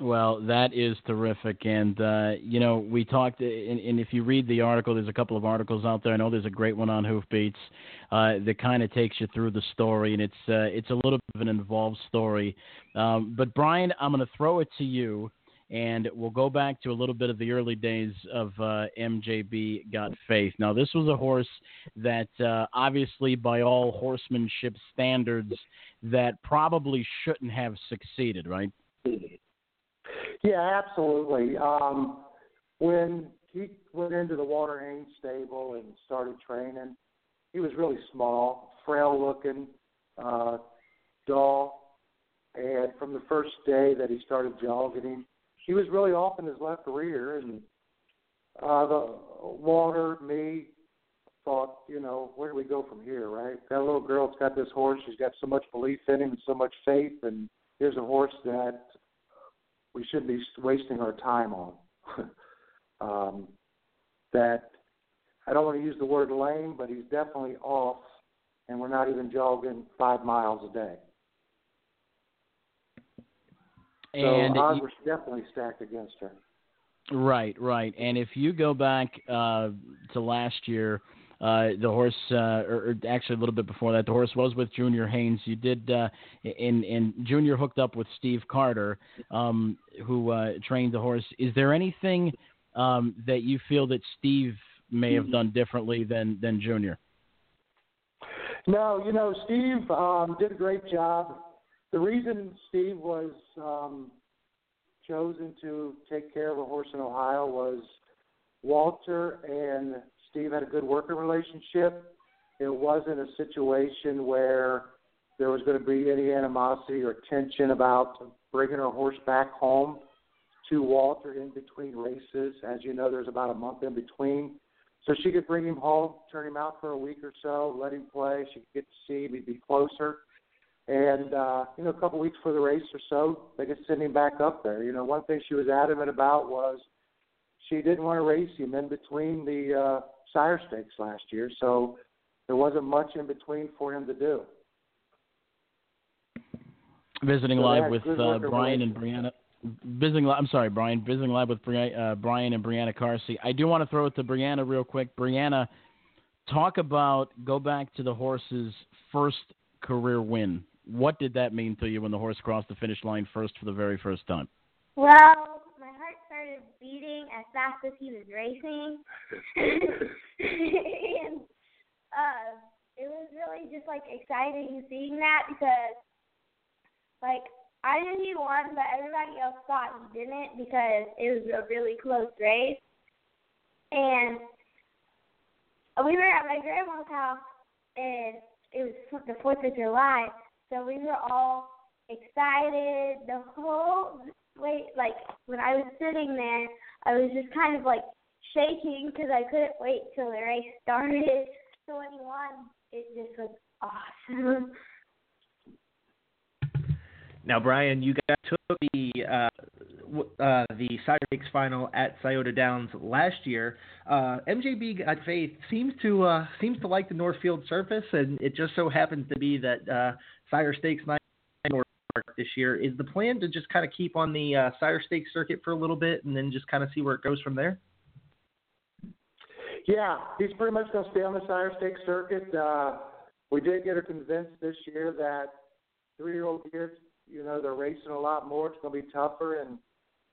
Well, that is terrific, and, uh, you know, we talked, and, and if you read the article, there's a couple of articles out there. I know there's a great one on Hoofbeats uh, that kind of takes you through the story, and it's uh, it's a little bit of an involved story. Um, but, Brian, I'm going to throw it to you, and we'll go back to a little bit of the early days of uh, M J B Got Faith. Now, this was a horse that uh, obviously by all horsemanship standards that probably shouldn't have succeeded, right? Yeah, absolutely. Um, when he went into the Walter Haynes stable and started training, he was really small, frail-looking, uh, dull. And from the first day that he started jogging him, he was really off in his left rear. And uh, the, Walter, me, thought, you know, where do we go from here, right? That little girl's got this horse. She's got so much belief in him and so much faith. And here's a horse that we shouldn't be wasting our time on. um, that I don't want to use the word lame, but he's definitely off, and we're not even jogging five miles a day. And so odds were definitely stacked against her. Right, right. And if you go back uh, to last year, Uh, the horse, uh, or, or actually a little bit before that, the horse was with Junior Haynes. You did, uh, and, and Junior hooked up with Steve Carter, um, who uh, trained the horse. Is there anything um, that you feel that Steve may have done differently than, than Junior? No, you know, Steve um, did a great job. The reason Steve was um, chosen to take care of a horse in Ohio was Walter and Steve had a good working relationship. It wasn't a situation where there was going to be any animosity or tension about bringing our horse back home to Walter in between races. As you know, there's about a month in between. So she could bring him home, turn him out for a week or so, let him play. She could get to see him. He'd be closer. And, uh, you know, a couple weeks for the race or so, they could send him back up there. You know, one thing she was adamant about was she didn't want to race him in between the uh, sire stakes last year, so there wasn't much in between for him to do. Visiting so live with uh, Brian and Brianna. Visiting, I'm sorry, Brian. Visiting live with Bri- uh, Brian and Brianna Carsey. I do want to throw it to Brianna real quick. Brianna, talk about, go back to the horse's first career win. What did that mean to you when the horse crossed the finish line first for the very first time? Well, my heart started beating as fast as he was racing. and uh, it was really just, like, exciting seeing that because, like, I knew he won, but everybody else thought he didn't because it was a really close race. And we were at my grandma's house, and it was the fourth of July, so we were all excited the whole way. Like, when I was sitting there, I was just kind of, like, shaking because I couldn't wait till the race started. So when he won, it just was awesome. Now, Brian, you guys took the uh, uh, the Sire Stakes final at Scioto Downs last year. Uh, M J B Got Faith seems to uh, seems to like the Northfield surface, and it just so happens to be that uh, Sire Stakes night in Northfield Park this year. Is the plan to just kind of keep on the uh, Sire Stakes circuit for a little bit, and then just kind of see where it goes from there? Yeah, he's pretty much going to stay on the Sire Stakes circuit. Uh, we did get her convinced this year that three-year-old kids, you know, they're racing a lot more. It's going to be tougher, and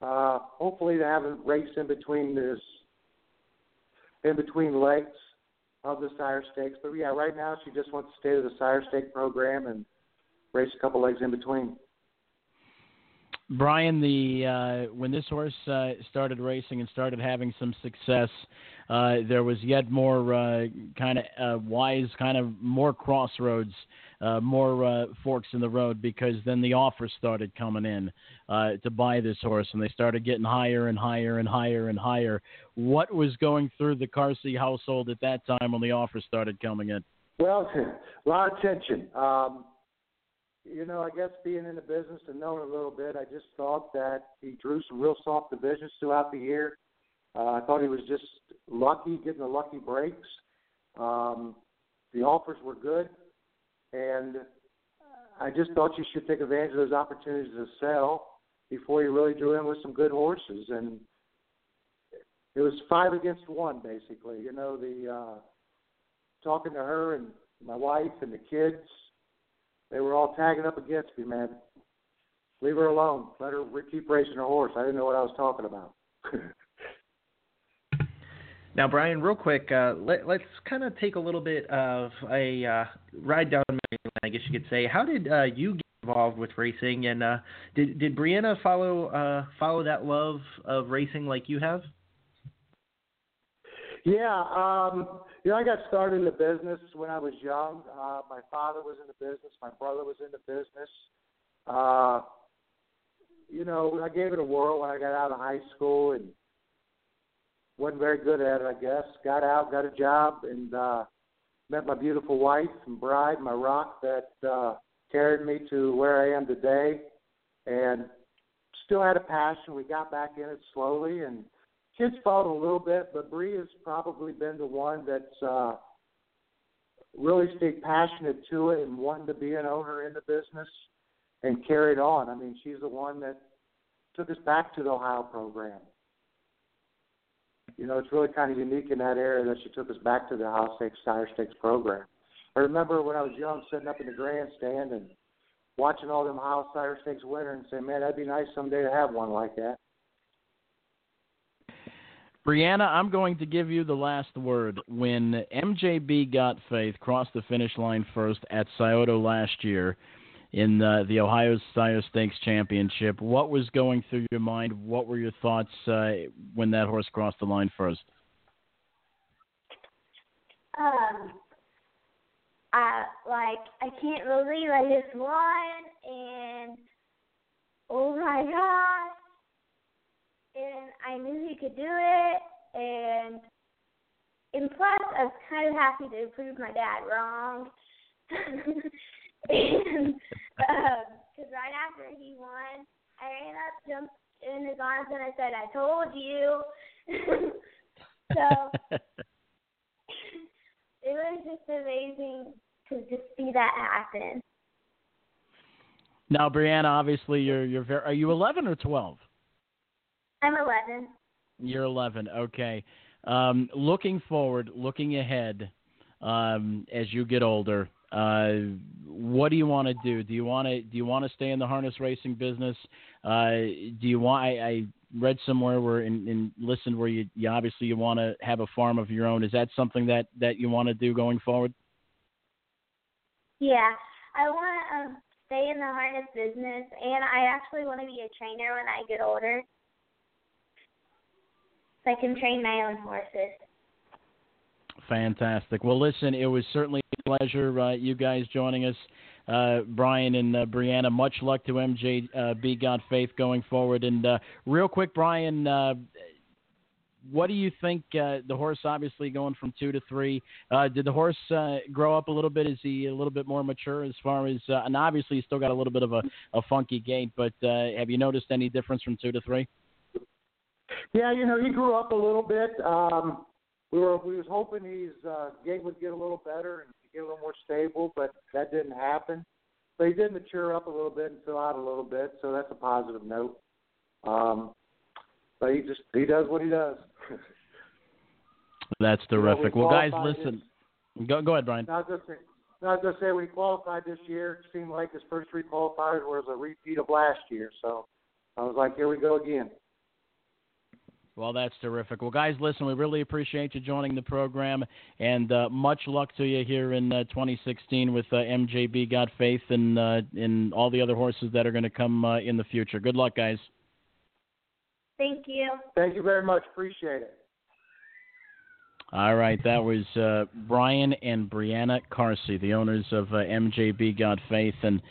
uh, hopefully they haven't raced in between this, in between legs of the Sire Stakes. But, yeah, right now she just wants to stay to the Sire Stake program and race a couple legs in between. Brian, the uh, when this horse uh, started racing and started having some success, uh, there was yet more uh, kind of uh, wise, kind of more crossroads, uh, more uh, forks in the road, because then the offers started coming in uh, to buy this horse, and they started getting higher and higher and higher and higher. What was going through the Carsey household at that time when the offers started coming in? Well, a lot of tension. Um You know, I guess being in the business and knowing a little bit, I just thought that he drew some real soft divisions throughout the year. Uh, I thought he was just lucky, getting the lucky breaks. Um, the offers were good, and I just thought you should take advantage of those opportunities to sell before you really drew in with some good horses. And it was five against one, basically. You know, the uh, talking to her and my wife and the kids, they were all tagging up against me, man. Leave her alone. Let her keep racing her horse. I didn't know what I was talking about. Now, Brian, real quick, uh, let, let's kind of take a little bit of a uh, ride down memory lane, I guess you could say. How did uh, you get involved with racing, and uh, did did Brianna follow uh, follow that love of racing like you have? Yeah, um, you know, I got started in the business when I was young. Uh, my father was in the business. My brother was in the business. Uh, you know, I gave it a whirl when I got out of high school and wasn't very good at it, I guess. Got out, got a job, and uh, met my beautiful wife and bride, my rock, that uh, carried me to where I am today. And still had a passion. We got back in it slowly, and kids followed a little bit, but Bree has probably been the one that's uh, really stayed passionate to it and wanted to be an owner in the business and carried on. I mean, she's the one that took us back to the Ohio program. You know, it's really kind of unique in that area that she took us back to the Ohio Stakes, Sire Stakes program. I remember when I was young sitting up in the grandstand and watching all them Ohio Sire Stakes winners and saying, man, that'd be nice someday to have one like that. Brianna, I'm going to give you the last word. When M J B Got Faith crossed the finish line first at Scioto last year in uh, the Ohio Sire Stakes Championship, what was going through your mind? What were your thoughts uh, when that horse crossed the line first? Um, I, like, I can't believe I just won, and oh, my gosh. And I knew he could do it, and, and plus I was kind of happy to prove my dad wrong. and because um, right after he won, I ran up, jumped in his arms, and I said, I told you. So it was just amazing to just see that happen. Now, Brianna, obviously you're you're very, are you eleven or twelve? I'm eleven. You're eleven. Okay. Um, looking forward, looking ahead, um, as you get older, uh, what do you want to do? Do you want to do you want to stay in the harness racing business? Uh, do you want? I, I read somewhere where and, and listened where you, you obviously you want to have a farm of your own. Is that something that, that you want to do going forward? Yeah, I want to stay in the harness business, and I actually want to be a trainer when I get older. I can train my own horses. Fantastic. Well, listen, it was certainly a pleasure, uh, you guys joining us. Uh, Brian and uh, Brianna, much luck to M J B Got Faith going forward. And uh, real quick, Brian, uh, what do you think? Uh, the horse obviously going from two to three. Uh, did the horse uh, grow up a little bit? Is he a little bit more mature as far as uh, – and obviously he's still got a little bit of a, a funky gait, but uh, have you noticed any difference from two to three? Yeah, you know, he grew up a little bit. Um, we were we was hoping his uh, gait would get a little better and get a little more stable, but that didn't happen. But he did mature up a little bit and fill out a little bit, so that's a positive note. Um, but he just he does what he does. That's terrific. You know, we well, guys, listen. This, go go ahead, Brian. I was just saying, I was just saying we qualified this year. It seemed like his first three qualifiers was a repeat of last year, so I was like, here we go again. Well, that's terrific. Well, guys, listen, we really appreciate you joining the program, and uh, much luck to you here in uh, twenty sixteen with uh, M J B Got Faith and uh, and all the other horses that are going to come uh, in the future. Good luck, guys. Thank you. Thank you very much. Appreciate it. All right, that was uh, Brian and Brianna Carsey, the owners of uh, M J B Got Faith. And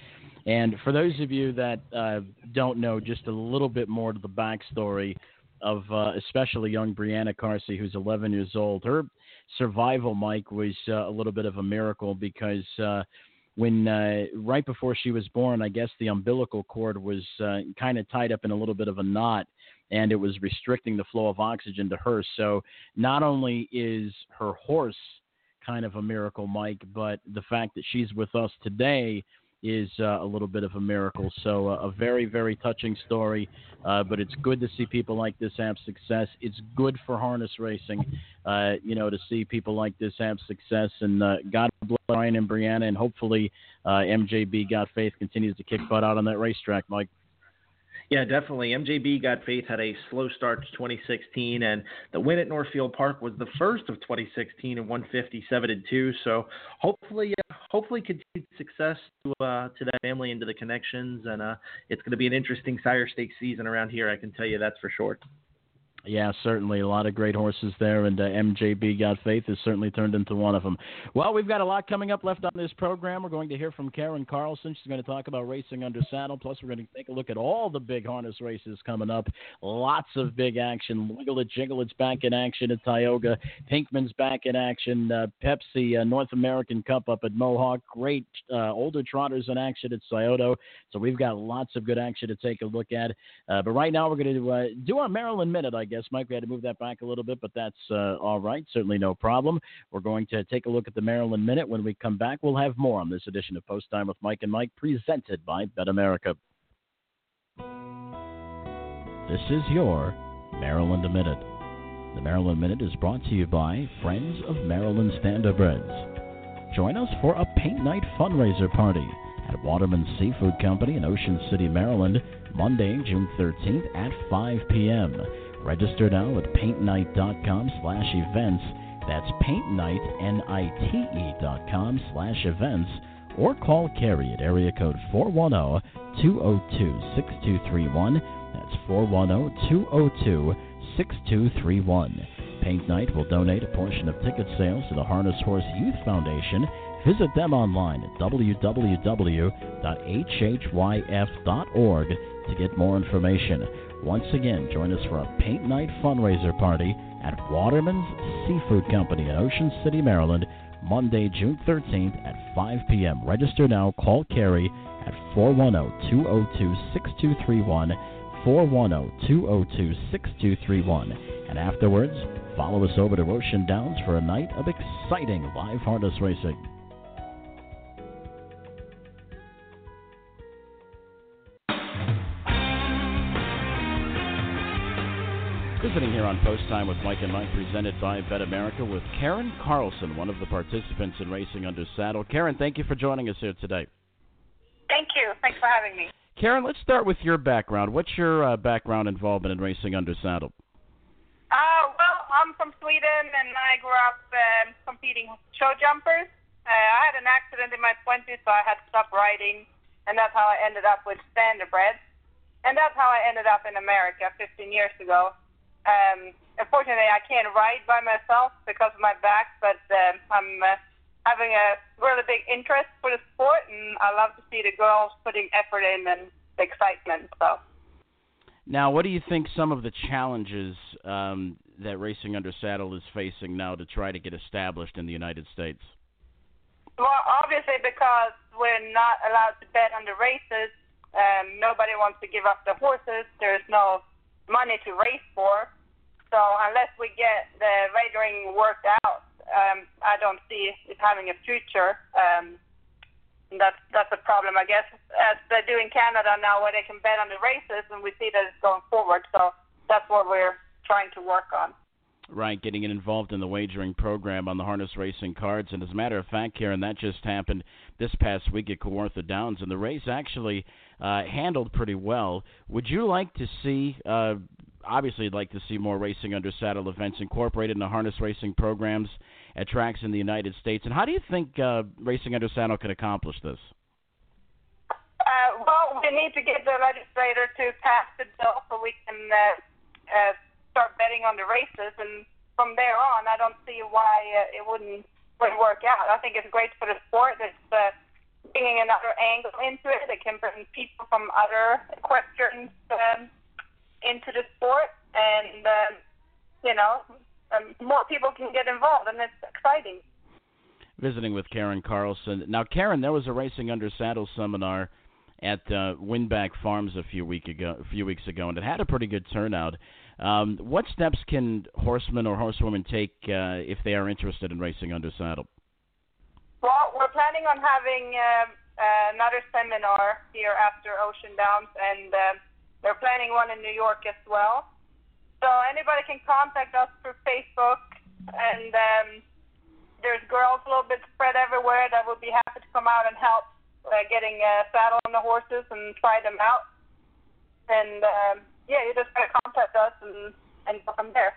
and for those of you that uh, don't know, just a little bit more to the backstory of uh, especially young Brianna Carsey, who's eleven years old. Her survival, Mike, was uh, a little bit of a miracle because uh, when uh, right before she was born, I guess the umbilical cord was uh, kind of tied up in a little bit of a knot, and it was restricting the flow of oxygen to her. So not only is her horse kind of a miracle, Mike, but the fact that she's with us today is uh, a little bit of a miracle. So uh, a very, very touching story, uh, but it's good to see people like this have success. It's good for harness racing, uh, you know, to see people like this have success. And uh, God bless Brian and Brianna, and hopefully uh, M J B Got Faith continues to kick butt out on that racetrack, Mike. Yeah, definitely. M J B Got Faith had a slow start to twenty sixteen, and the win at Northfield Park was the first of twenty sixteen and one fifty-seven to two. So hopefully, uh, hopefully continued success to uh, to that family and to the connections. And uh, it's going to be an interesting sire stakes season around here. I can tell you that's for sure. Yeah, certainly. A lot of great horses there, and uh, M J B Got Faith has certainly turned into one of them. Well, we've got a lot coming up left on this program. We're going to hear from Karin Karlsson. She's going to talk about racing under saddle. Plus, we're going to take a look at all the big harness races coming up. Lots of big action. Wiggle It Jiggle It's back in action at Tioga. Pinkman's back in action. Uh, Pepsi uh, North American Cup up at Mohawk. Great uh, older trotters in action at Scioto. So we've got lots of good action to take a look at. Uh, but right now, we're going to uh, do our Maryland Minute, I guess. Yes, Mike, we had to move that back a little bit, but that's uh, all right. Certainly no problem. We're going to take a look at the Maryland Minute. When we come back, we'll have more on this edition of Post Time with Mike and Mike, presented by BetAmerica. This is your Maryland Minute. The Maryland Minute is brought to you by Friends of Maryland Standardbreds. Join us for a paint night fundraiser party at Waterman Seafood Company in Ocean City, Maryland, Monday, June thirteenth at five p.m., Register now at paintnight.com slash events. That's paintnight, N I T E dot com slash events. Or call Carrie at area code four one zero, two zero two, six two three one. That's four one zero, two zero two, six two three one. Paint Night will donate a portion of ticket sales to the Harness Horse Youth Foundation. Visit them online at w w w dot h h y f dot org to get more information. Once again, join us for a paint night fundraiser party at Waterman's Seafood Company in Ocean City, Maryland, Monday, June thirteenth at five p.m. Register now. Call Carrie at four one zero, two zero two, six two three one, four one zero, two zero two, six two three one. And afterwards, follow us over to Ocean Downs for a night of exciting live harness racing. Visiting here on Post Time with Mike and Mike, presented by BetAmerica, with Karin Karlsson, one of the participants in Racing Under Saddle. Karin, thank you for joining us here today. Thank you. Thanks for having me. Karin, let's start with your background. What's your uh, background involvement in Racing Under Saddle? Uh, well, I'm from Sweden, and I grew up um, competing show jumpers. Uh, I had an accident in my twenties, so I had to stop riding, and that's how I ended up with standardbreds. And that's how I ended up in America fifteen years ago. Um, unfortunately, I can't ride by myself because of my back, but uh, I'm uh, having a really big interest for the sport, and I love to see the girls putting effort in and the excitement. So. Now, what do you think some of the challenges um, that Racing Under Saddle is facing now to try to get established in the United States? Well, obviously, because we're not allowed to bet on the races, um, nobody wants to give up the horses. There's no money to race for, so unless we get the wagering worked out, um, I don't see it having a future. Um, that's that's a problem, I guess, as they do in Canada now, where they can bet on the races, and we see that it's going forward. So that's what we're trying to work on. Right, getting it involved in the wagering program on the harness racing cards. And as a matter of fact, Karin, that just happened this past week at Kawartha Downs, and the race actually uh, handled pretty well. Would you like to see, uh, obviously you'd like to see more Racing Under Saddle events incorporated into harness racing programs at tracks in the United States, and how do you think uh, Racing Under Saddle could accomplish this? Uh, well, we need to get the legislator to pass the bill so we can uh, uh, start betting on the races, and from there on, I don't see why uh, it wouldn't, wouldn't work out. I think it's great for the sport. It's uh, bringing another angle into it. It can bring people from other questions um, into the sport, and uh, you know, um, more people can get involved, and it's exciting. Visiting with Karin Karlsson. Now, Karin, there was a Racing Under Saddle seminar at uh, Winback Farms a few week ago, a few weeks ago, and it had a pretty good turnout. Um, what steps can horsemen or horsewomen take uh, if they are interested in Racing Under Saddle? Well, we're planning on having uh, another seminar here after Ocean Downs, and uh, they're planning one in New York as well. So anybody can contact us through Facebook, and um, there's girls a little bit spread everywhere that would be happy to come out and help uh, getting a saddle on the horses and try them out. And um, yeah, you just got to contact us and, and go from there.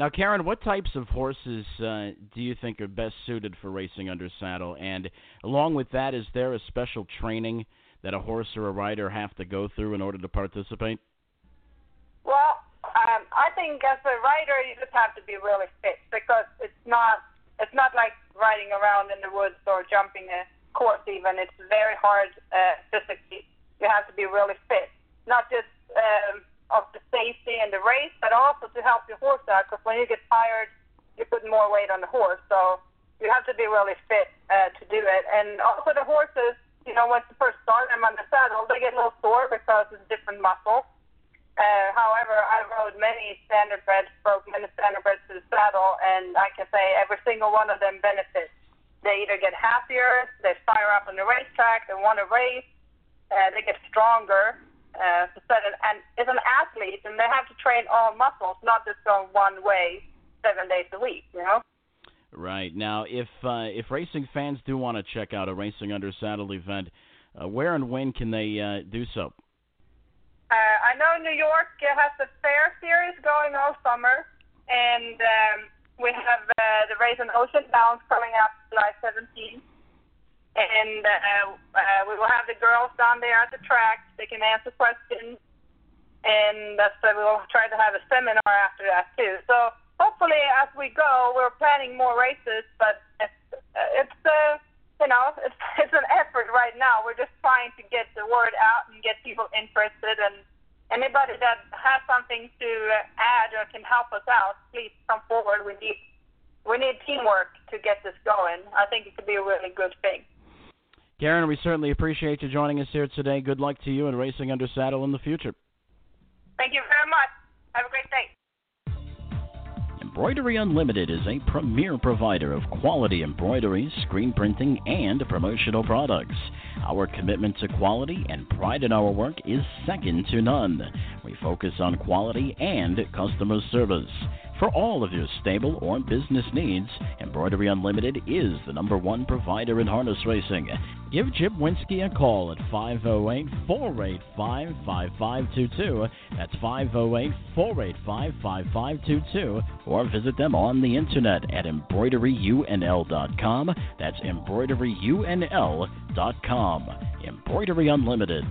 Now, Karin, what types of horses uh, do you think are best suited for Racing Under Saddle? And along with that, is there a special training that a horse or a rider have to go through in order to participate? Well, um, I think as a rider, you just have to be really fit, because it's not it's not like riding around in the woods or jumping a course even. It's very hard uh, physically. You have to be really fit, not just Um, of the safety and the race, but also to help your horse out, because when you get tired, you put more weight on the horse, so you have to be really fit uh, to do it. And also the horses, you know, once you first start them on the saddle, they get a little sore because it's different muscle. Uh, however, I rode many standardbreds, broke many standardbreds to the saddle, and I can say every single one of them benefits. They either get happier, they fire up on the racetrack, they want to race, uh, they get stronger. Uh, so an, and it's an athlete, and they have to train all muscles, not just go one way seven days a week, you know? Right. Now, if uh, if racing fans do want to check out a Racing Under Saddle event, uh, where and when can they uh, do so? Uh, I know New York has the Fair Series going all summer, and um, we have uh, the race in Ocean Downs coming up July seventeenth. And uh, uh, we will have the girls down there at the track. They can answer questions. And that's why we'll try to have a seminar after that, too. So hopefully as we go, we're planning more races. But it's, it's uh, you know, it's, it's an effort right now. We're just trying to get the word out and get people interested. And anybody that has something to add or can help us out, please come forward. We need, we need teamwork to get this going. I think it could be a really good thing. Karin, we certainly appreciate you joining us here today. Good luck to you in Racing Under Saddle in the future. Have a great day. Embroidery Unlimited is a premier provider of quality embroidery, screen printing, and promotional products. Our commitment to quality and pride in our work is second to none. We focus on quality and customer service. For all of your stable or business needs, Embroidery Unlimited is the number one provider in harness racing. Give Jim Winsky a call at five oh eight, four eight five, five five two two. That's five oh eight, four eight five, five five two two. Or visit them on the internet at embroidery u n l dot com. That's embroidery u n l dot com. Embroidery Unlimited.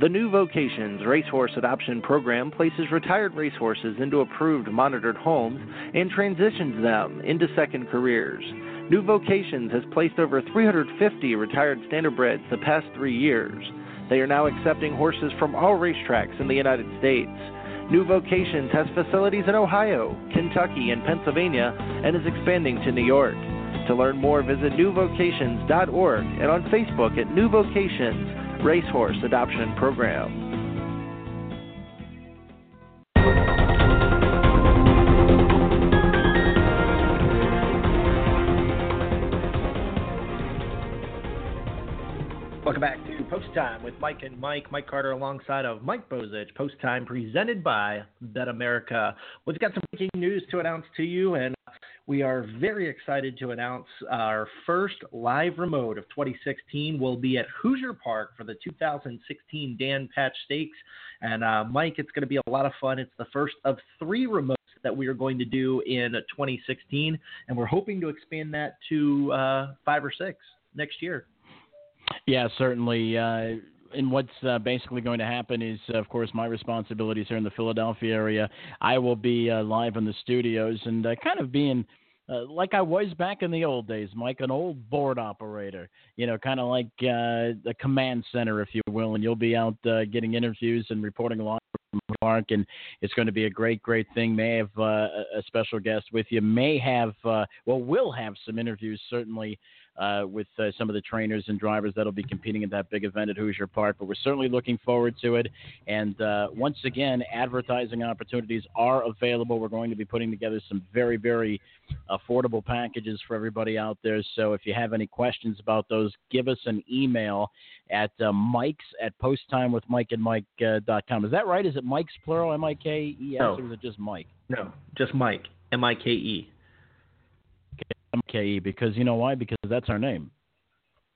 The New Vocations Racehorse Adoption Program places retired racehorses into approved monitored homes and transitions them into second careers. New Vocations has placed over three hundred fifty retired standardbreds the past three years. They are now accepting horses from all racetracks in the United States. New Vocations has facilities in Ohio, Kentucky, and Pennsylvania, and is expanding to New York. To learn more, visit new vocations dot org and on Facebook at New Vocations Racehorse Adoption Program. Welcome back to Post Time with Mike and Mike. Mike Carter alongside of Mike Bozich. Post Time presented by BetAmerica. We've got some breaking news to announce to you, and we are very excited to announce our first live remote of twenty sixteen will be at Hoosier Park for the two thousand sixteen Dan Patch Stakes. And uh, Mike, it's going to be a lot of fun. It's the first of three remotes that we are going to do in twenty sixteen, and we're hoping to expand that to uh, five or six next year. Yeah, certainly. Uh... And what's uh, basically going to happen is, of course, my responsibilities here in the Philadelphia area. I will be uh, live in the studios and uh, kind of being uh, like I was back in the old days, Mike, an old board operator, you know, kind of like uh, the command center, if you will. And you'll be out uh, getting interviews and reporting live from Park. And it's going to be a great, great thing. May have uh, a special guest with you. May have, uh, well, we'll have some interviews, certainly, Uh, with uh, some of the trainers and drivers that'll be competing at that big event at Hoosier Park, but we're certainly looking forward to it. And uh, once again, advertising opportunities are available. We're going to be putting together some very, very affordable packages for everybody out there. So if you have any questions about those, give us an email at uh, Mike's at post time with mike and mike dot com. Is that right? Is it Mike's plural, M I K E S, no. Or is it just Mike? No, just Mike, M I K E. M K E, because you know why? Because that's our name.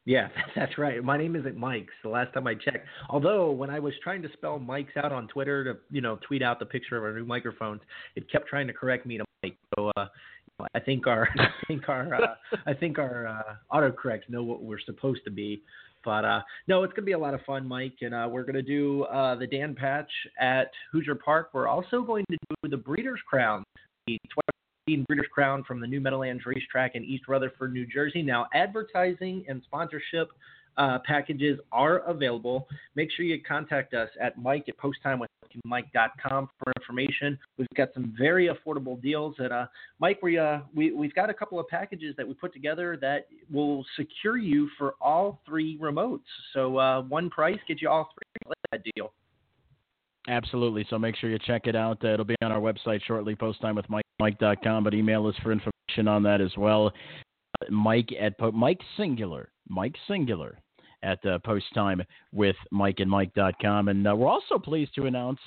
Yeah, that's right. My name isn't Mike's the last time I checked. Although when I was trying to spell Mike's out on Twitter to, you know, tweet out the picture of our new microphones, it kept trying to correct me to Mike. So uh, I think our I think our uh, I think our uh, autocorrects know what we're supposed to be. But uh, no, it's going to be a lot of fun, Mike, and uh, we're going to do uh, the Dan Patch at Hoosier Park. We're also going to do the Breeders Crown, the Breeders' Crown from the New Meadowlands Racetrack in East Rutherford, New Jersey. Now, advertising and sponsorship uh, packages are available. Make sure you contact us at Mike at post time with mike dot com for information. We've got some very affordable deals. And uh, Mike, we, uh, we, we've got a couple of packages that we put together that will secure you for all three remotes. So uh, one price gets you all three. Like that deal. Absolutely. So make sure you check it out. Uh, it'll be on our website shortly, post time with mike dot com, but email us for information on that as well. Uh, Mike at po- Mike Singular, Mike Singular at uh, post time with mike and mike dot com. And uh, we're also pleased to announce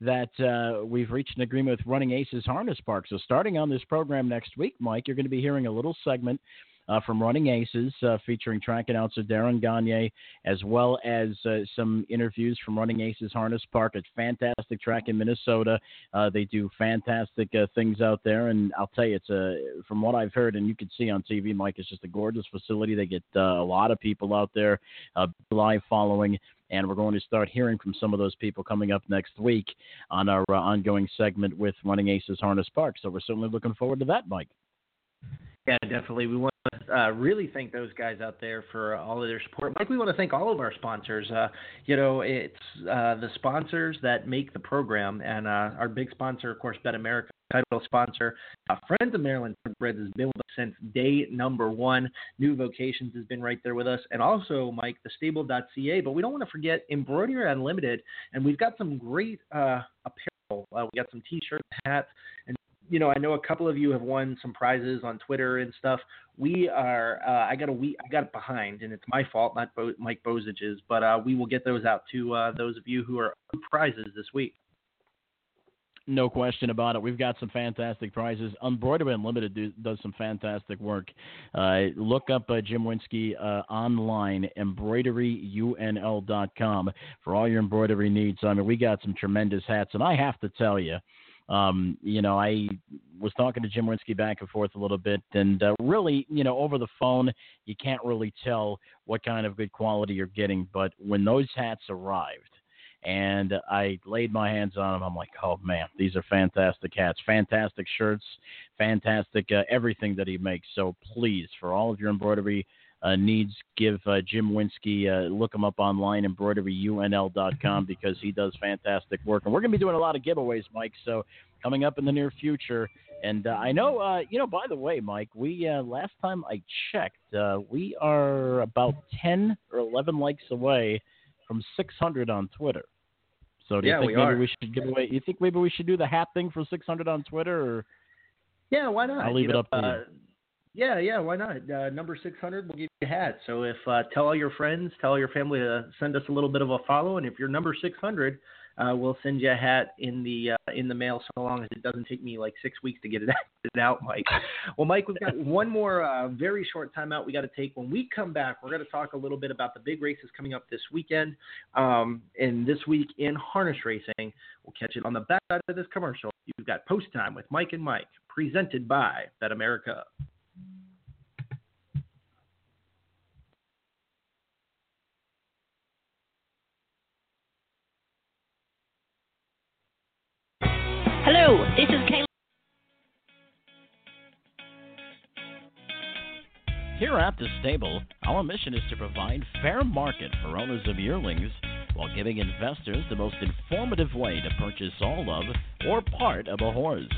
that uh, we've reached an agreement with Running Aces Harness Park. So starting on this program next week, Mike, you're going to be hearing a little segment Uh, from Running Aces, uh, featuring track announcer Darren Gagne, as well as uh, some interviews from Running Aces Harness Park, a fantastic track in Minnesota. Uh, they do fantastic uh, things out there, and I'll tell you, it's a, from what I've heard, and you can see on T V, Mike, it's just a gorgeous facility. They get uh, a lot of people out there, uh, live following. And we're going to start hearing from some of those people coming up next week on our uh, ongoing segment with Running Aces Harness Park. So we're certainly looking forward to that, Mike. Yeah, definitely. We want Uh, really thank those guys out there for all of their support. Mike, we want to thank all of our sponsors. Uh, you know, it's uh, the sponsors that make the program, and uh, our big sponsor, of course, BetAmerica, title sponsor. Uh, Friends of Maryland Bread has been with us since day number one. New Vocations has been right there with us, and also, Mike, the stable dot c a. But we don't want to forget Embroidery Unlimited, and we've got some great uh, apparel. Uh, we got some T-shirts, hats, and you know, I know a couple of you have won some prizes on Twitter and stuff. We are, uh, I got a week, I got it behind, and it's my fault, not Bo- Mike Bozich's, but uh, we will get those out to uh, those of you who are on prizes this week. No question about it. We've got some fantastic prizes. Embroidery Unlimited do, does some fantastic work. Uh, look up uh, Jim Winsky uh, online, embroidery u n l dot com, for all your embroidery needs. I mean, we got some tremendous hats, and I have to tell you, Um, you know, I was talking to Jim Winsky back and forth a little bit, and uh, really, you know, over the phone, you can't really tell what kind of good quality you're getting. But when those hats arrived and I laid my hands on them, I'm like, oh, man, these are fantastic hats, fantastic shirts, fantastic uh, everything that he makes. So please, for all of your embroidery Uh, needs, give uh, Jim Winsky, uh, look him up online, embroidery u n l dot com, because he does fantastic work. And we're going to be doing a lot of giveaways, Mike, so coming up in the near future. And uh, I know, uh, you know, by the way, Mike, we uh, last time I checked, uh, we are about ten or eleven likes away from six hundred on Twitter. So do you yeah, think we maybe are. we should give away, you think maybe we should do the hat thing for six hundred on Twitter? Or? Yeah, why not? I'll leave you it know, up to uh, you. Yeah, yeah, why not? Uh, number six hundred, we'll give you a hat. So if uh, tell all your friends, tell all your family to send us a little bit of a follow, and if you're number six hundred, uh, we'll send you a hat in the uh, in the mail, so long as it doesn't take me like six weeks to get it out, Mike. Well, Mike, we've got one more uh, very short timeout we got to take. When we come back, we're going to talk a little bit about the big races coming up this weekend, um, and this week in harness racing. We'll catch it on the back side of this commercial. You've got Post Time with Mike and Mike, presented by BetAmerica. Hello, this is Kayla. Here at The Stable, our mission is to provide fair market for owners of yearlings while giving investors the most informative way to purchase all of or part of a horse.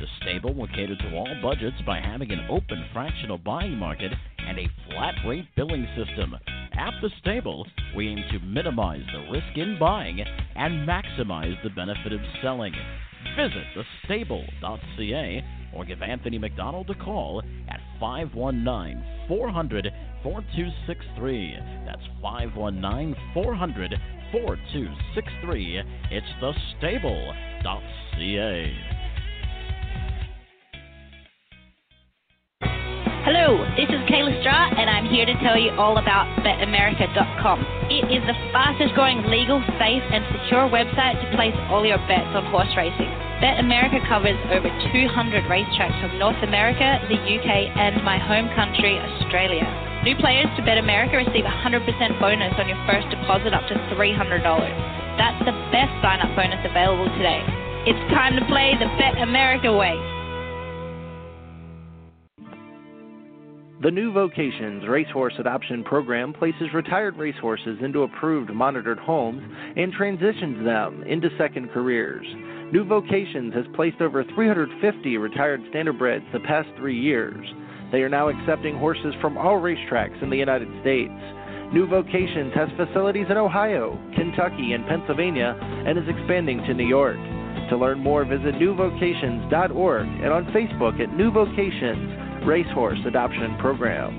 The Stable will cater to all budgets by having an open fractional buying market and a flat rate billing system. At The Stable, we aim to minimize the risk in buying and maximize the benefit of selling. Visit the stable dot c a or give Anthony McDonald a call at five one nine, four hundred, four two six three. That's five one nine, four hundred, four two six three. It's the stable dot c a. Hello, this is Kayla Stratt, and I'm here to tell you all about bet america dot com. It is the fastest-growing legal, safe, and secure website to place all your bets on horse racing. BetAmerica covers over two hundred racetracks from North America, the U K, and my home country, Australia. New players to BetAmerica receive a one hundred percent bonus on your first deposit up to three hundred dollars. That's the best sign-up bonus available today. It's time to play the BetAmerica way. The New Vocations Racehorse Adoption Program places retired racehorses into approved monitored homes and transitions them into second careers. New Vocations has placed over three hundred fifty retired standardbreds the past three years. They are now accepting horses from all racetracks in the United States. New Vocations has facilities in Ohio, Kentucky, and Pennsylvania, and is expanding to New York. To learn more, visit new vocations dot org and on Facebook at New Vocations Racehorse Adoption Program.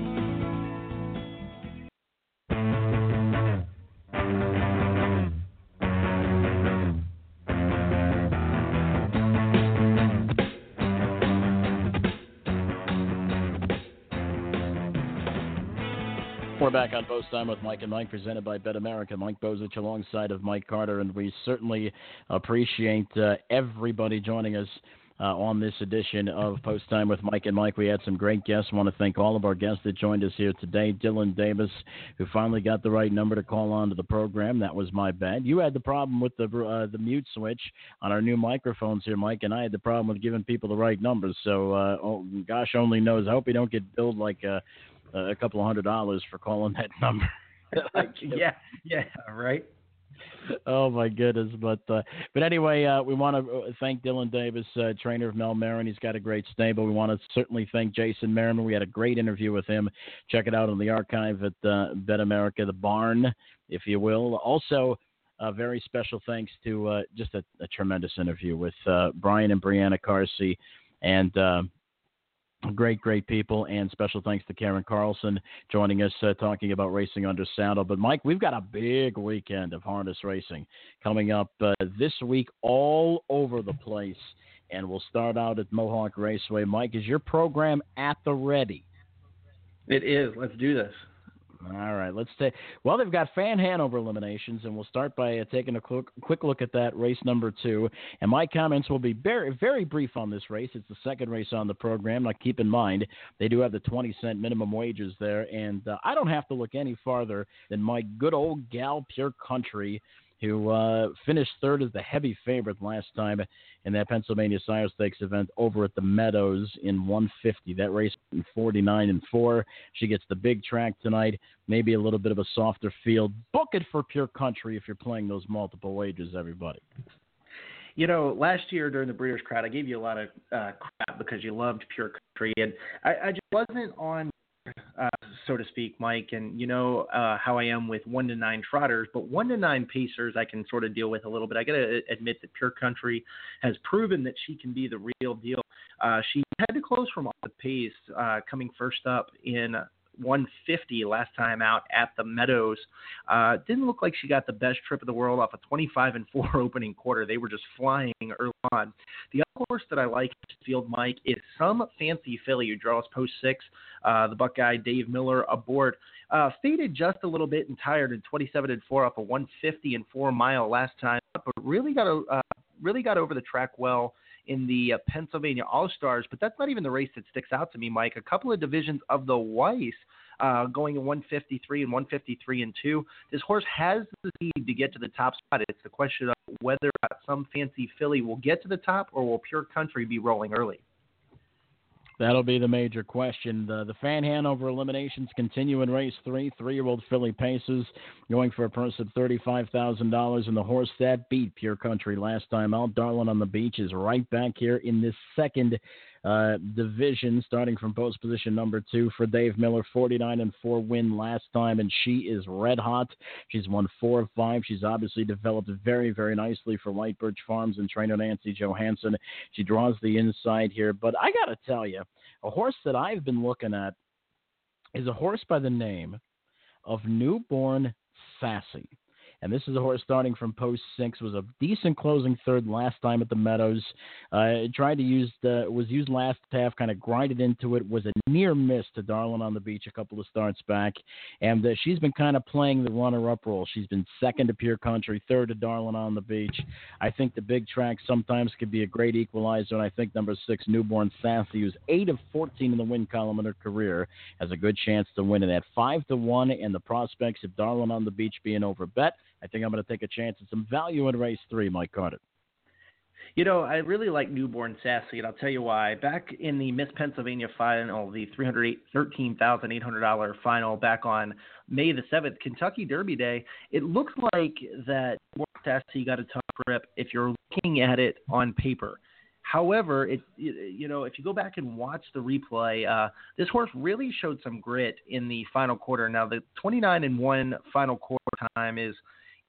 We're back on Post Time with Mike and Mike, presented by BetAmerica. Mike Bozich alongside of Mike Carter, and we certainly appreciate uh, everybody joining us uh, on this edition of Post Time with Mike and Mike. We had some great guests. I want to thank all of our guests that joined us here today. Dylan Davis, who finally got the right number to call on to the program. That was my bad. You had the problem with the uh, the mute switch on our new microphones here, Mike, and I had the problem with giving people the right numbers. So, uh, oh, gosh only knows. I hope you don't get billed like a, a couple of hundred dollars for calling that number. yeah, yeah, right. Oh, my goodness. But uh, but anyway, uh, we want to thank Dylan Davis, uh, trainer of Mel Mara. He's got a great stable. We want to certainly thank Jason Merriman. We had a great interview with him. Check it out on the archive at uh, BetAmerica, the barn, if you will. Also, a very special thanks to uh, just a, a tremendous interview with uh, Brian and Brianna Carsey, and uh, great, great people. And special thanks to Karin Karlsson joining us, uh, talking about racing under saddle. But, Mike, we've got a big weekend of harness racing coming up uh, this week all over the place. And we'll start out at Mohawk Raceway. Mike, is your program at the ready? It is. Let's do this. All right. Let's take – well, they've got fan Hanover eliminations, and we'll start by uh, taking a quick, quick look at that, race number two. And my comments will be very, very brief on this race. It's the second race on the program. Now, keep in mind, they do have the twenty-cent minimum wages there, and uh, I don't have to look any farther than my good old gal, Pure Country, who uh, finished third as the heavy favorite last time in that Pennsylvania Sire Stakes event over at the Meadows in one fifty. That race in forty-nine and four. She gets the big track tonight, maybe a little bit of a softer field. Book it for Pure Country if you're playing those multiple wagers, everybody. You know, last year during the Breeders' Crown, I gave you a lot of uh, crap because you loved Pure Country, and I, I just wasn't on Uh, so to speak, Mike, and you know uh, how I am with one to nine trotters, but one to nine pacers I can sort of deal with a little bit. I got to admit that Pure Country has proven that she can be the real deal. Uh, she had to close from off the pace, uh, coming first up in one fifty last time out at the Meadows. Uh, didn't look like she got the best trip of the world off a twenty-five and four opening quarter. They were just flying early on. The other horse that I like in this field, Mike, is Some Fancy Filly, who draws post six. Uh, the Buckeye Dave Miller aboard. Uh, faded just a little bit and tired in twenty-seven and four off a one fifty and four mile last time, but really got a uh, really got over the track well in the uh, Pennsylvania All-Stars. But that's not even the race that sticks out to me, Mike. A couple of divisions of the Weiss uh, going in one fifty-three and one fifty-three and two. This horse has the need to get to the top spot. It's the question of whether or not Some Fancy Filly will get to the top, or will Pure Country be rolling early. That'll be the major question. The, the fan Hanover eliminations continue in race three. Three-year-old filly paces going for a purse of thirty-five thousand dollars, and the horse that beat Pure Country last time out, Darlin on the Beach, is right back here in this second uh, division, starting from post position number two for Dave Miller. forty-nine and four win last time, and she is red hot. She's won four of five. She's obviously developed very, very nicely for White Birch Farms and trainer Nancy Johansson. She draws the inside here, but I got to tell you, a horse that I've been looking at is a horse by the name of Newborn Sassy. And this is a horse starting from post six, was a decent closing third last time at the Meadows. Uh, tried to use the, was used last half, kind of grinded into it, was a near miss to Darlin on the Beach a couple of starts back. And uh, she's been kind of playing the runner-up role. She's been second to Pure Country, third to Darlin on the Beach. I think the big track sometimes could be a great equalizer, and I think number six, Newborn Sassy, who's eight of fourteen in the win column in her career, has a good chance to win it at five to one, and the prospects of Darlin on the Beach being over bet, I think I'm going to take a chance at some value in race three, Mike Carter. You know, I really like Newborn Sassy, and I'll tell you why. Back in the Miss Pennsylvania final, the three hundred thirteen thousand eight hundred dollars final back on May the seventh, Kentucky Derby Day, it looks like that Newborn Sassy got a tough grip if you're looking at it on paper. However, it, you know, if you go back and watch the replay, uh, this horse really showed some grit in the final quarter. Now, the twenty-nine and one final quarter time is,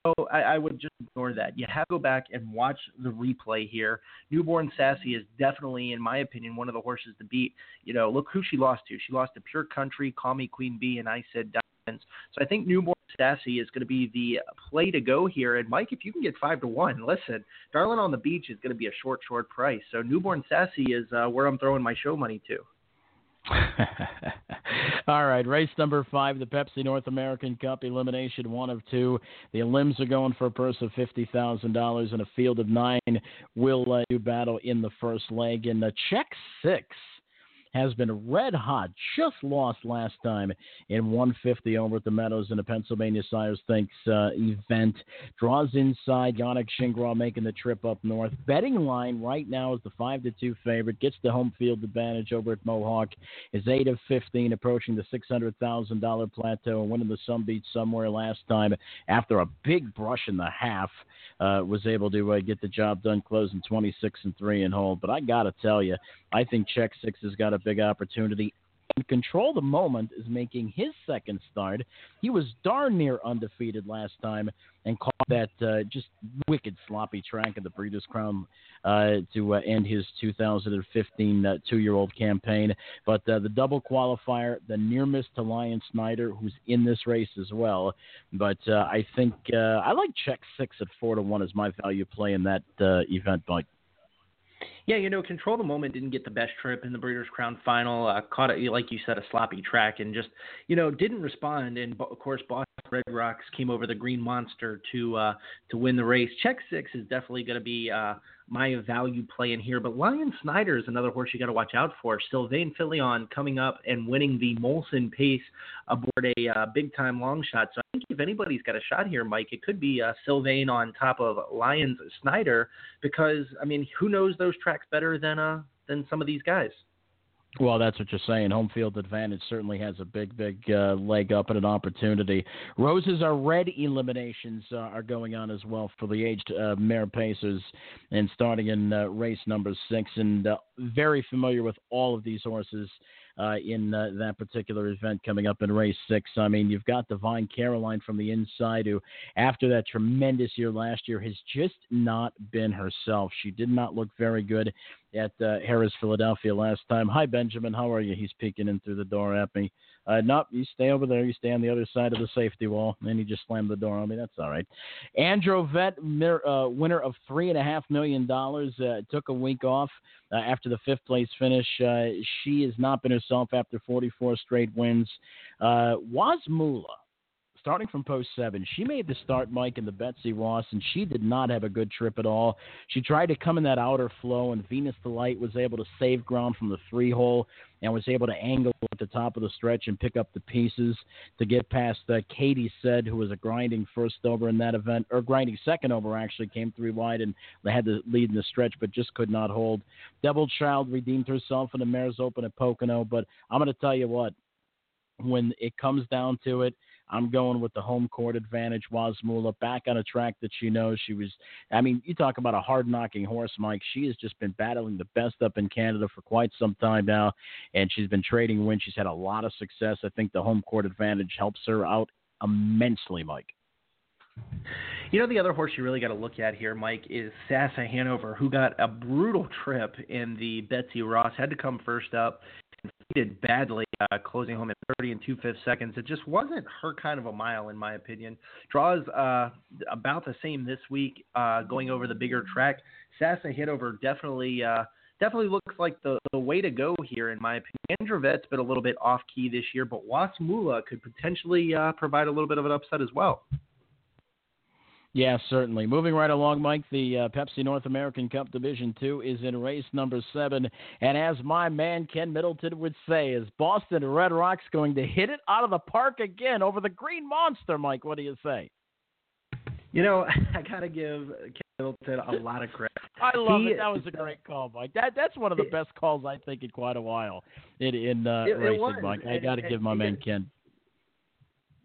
you know, I, I would just ignore that. You have to go back and watch the replay here. Newborn Sassy is definitely, in my opinion, one of the horses to beat. You know, look who she lost to. She lost to Pure Country, Call Me Queen Bee, and I Said Diamonds. So I think Newborn Sassy is going to be the play to go here. And, Mike, if you can get five to one, listen, Darlin on the Beach is going to be a short, short price. So Newborn Sassy is uh, where I'm throwing my show money to. All right, race number five, the Pepsi North American Cup elimination, one of two. The Elims are going for a purse of fifty thousand dollars and a field of nine will uh, do battle in the first leg. And the Check Six has been red hot, just lost last time in one fifty over at the Meadows in the Pennsylvania Sires Thanks uh, event. Draws inside, Yannick Shingraw making the trip up north. Betting line right now is the five to two favorite, gets the home field advantage over at Mohawk, is eight of fifteen, approaching the six hundred thousand dollars plateau and winning the Sunbeat somewhere last time after a big brush in the half. Uh, was able to uh, get the job done, closing twenty-six and three and hold. But I got to tell you, I think Check Six has got a big opportunity. And Control the Moment is making his second start. He was darn near undefeated last time and caught that uh, just wicked sloppy track of the Breeders' Crown uh, to uh, end his two thousand fifteen uh, two-year-old campaign. But uh, the double qualifier, the near miss to Lion Snyder, who's in this race as well. But uh, I think uh, I like Check Six at four to one as my value play in that uh, event, Mike. Yeah, you know, Control the Moment didn't get the best trip in the Breeders' Crown final. Uh, caught it, like you said, a sloppy track and just, you know, didn't respond. And, of course, Boss Red Rocks came over the Green Monster to uh, to win the race. Check Six is definitely going to be uh, my value play in here. But Lion Snyder is another horse you got to watch out for. Sylvain Filion coming up and winning the Molson Pace aboard a uh, big-time long shot. So I think if anybody's got a shot here, Mike, it could be uh, Sylvain on top of Lion Snyder because, I mean, who knows those tracks better than uh, than some of these guys? Well, that's what you're saying. Home field advantage certainly has a big, big uh, leg up and an opportunity. Roses are red eliminations uh, are going on as well for the aged uh, mare pacers and starting in uh, race number six. And uh, very familiar with all of these horses uh, in uh, that particular event coming up in race six. I mean, you've got Divine Caroline from the inside who, after that tremendous year last year, has just not been herself. She did not look very good at uh, Harrah's Philadelphia last time. Hi, Benjamin. How are you? He's peeking in through the door at me. Uh, nope, you stay over there. You stay on the other side of the safety wall. And then he just slammed the door on me. That's all right. Androvet, uh, winner of three point five million dollars, uh, took a week off uh, after the fifth-place finish. Uh, she has not been herself after forty-four straight wins. Uh, Wazmula, starting from post seven, she made the start, Mike, in the Betsy Ross, and she did not have a good trip at all. She tried to come in that outer flow, and Venus the Light was able to save ground from the three hole and was able to angle at the top of the stretch and pick up the pieces to get past uh, Katie Said, who was a grinding first over in that event, or grinding second over actually, came three wide and had the lead in the stretch, but just could not hold. Devil Child redeemed herself in the Mares Open at Pocono, but I'm going to tell you what, when it comes down to it, I'm going with the home court advantage. Wazmula back on a track that she knows. She was, I mean, you talk about a hard-knocking horse, Mike. She has just been battling the best up in Canada for quite some time now, and she's been trading wins. She's had a lot of success. I think the home court advantage helps her out immensely, Mike. You know, the other horse you really got to look at here, Mike, is Sassa Hanover, who got a brutal trip in the Betsy Ross, had to come first up. Did badly, uh, closing home at thirty and two-fifths seconds. It just wasn't her kind of a mile, in my opinion. Draws uh, about the same this week, uh, going over the bigger track. Sassa Hanover definitely uh, definitely looks like the, the way to go here, in my opinion. Androvet's been a little bit off-key this year, but Wazmula could potentially uh, provide a little bit of an upset as well. Yeah, certainly. Moving right along, Mike, the uh, Pepsi North American Cup Division two is in race number seven. And as my man Ken Middleton would say, is Boston Red Rocks going to hit it out of the park again over the Green Monster, Mike? What do you say? You know, I got to give Ken Middleton a lot of credit. I love he, it. That was a great call, Mike. That That's one of the it, best calls, I think, in quite a while in, in uh, it, racing, it Mike. I got to give my it, man it, Ken.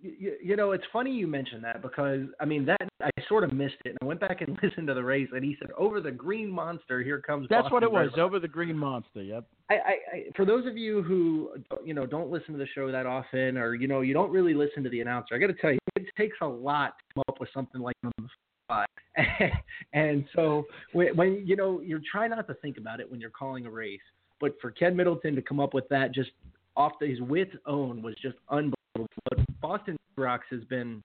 You, you know, it's funny you mentioned that because, I mean, that I sort of missed it. And I went back and listened to the race, and he said, over the Green Monster, here comes That's Boston what it was, Red Rocks. Over the Green Monster, yep. I, I, I, for those of you who, you know, don't listen to the show that often or, you know, you don't really listen to the announcer, I got to tell you, it takes a lot to come up with something like that. And so when, when, you know, you're trying not to think about it when you're calling a race. But for Ken Middleton to come up with that just off his wit's own was just unbelievable. But Boston Red Rocks has been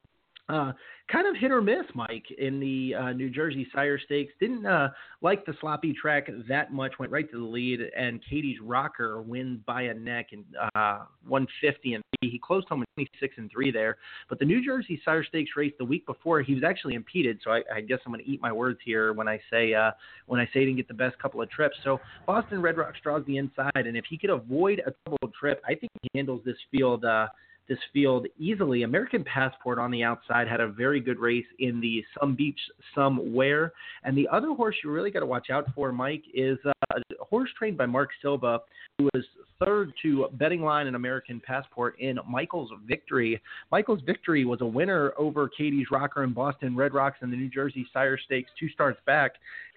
Uh, kind of hit or miss, Mike, in the uh, New Jersey Sire Stakes. Didn't uh, like the sloppy track that much. Went right to the lead, and Katie's Rocker wins by a neck in uh, one fifty and three. He closed home in twenty-six and three there. But the New Jersey Sire Stakes race the week before, he was actually impeded. So I, I guess I'm going to eat my words here when I say uh, when I say he didn't get the best couple of trips. So Boston Red Rocks draws the inside, and if he could avoid a double trip, I think he handles this field. Uh, this field easily. American Passport on the outside had a very good race in the Some Beach, Somewhere. And the other horse you really got to watch out for, Mike, is a horse trained by Mark Silva, who was third to Betting Line and American Passport in Michael's Victory. Michael's Victory was a winner over Katie's Rocker and Boston Red Rocks in the New Jersey Sire Stakes two starts back.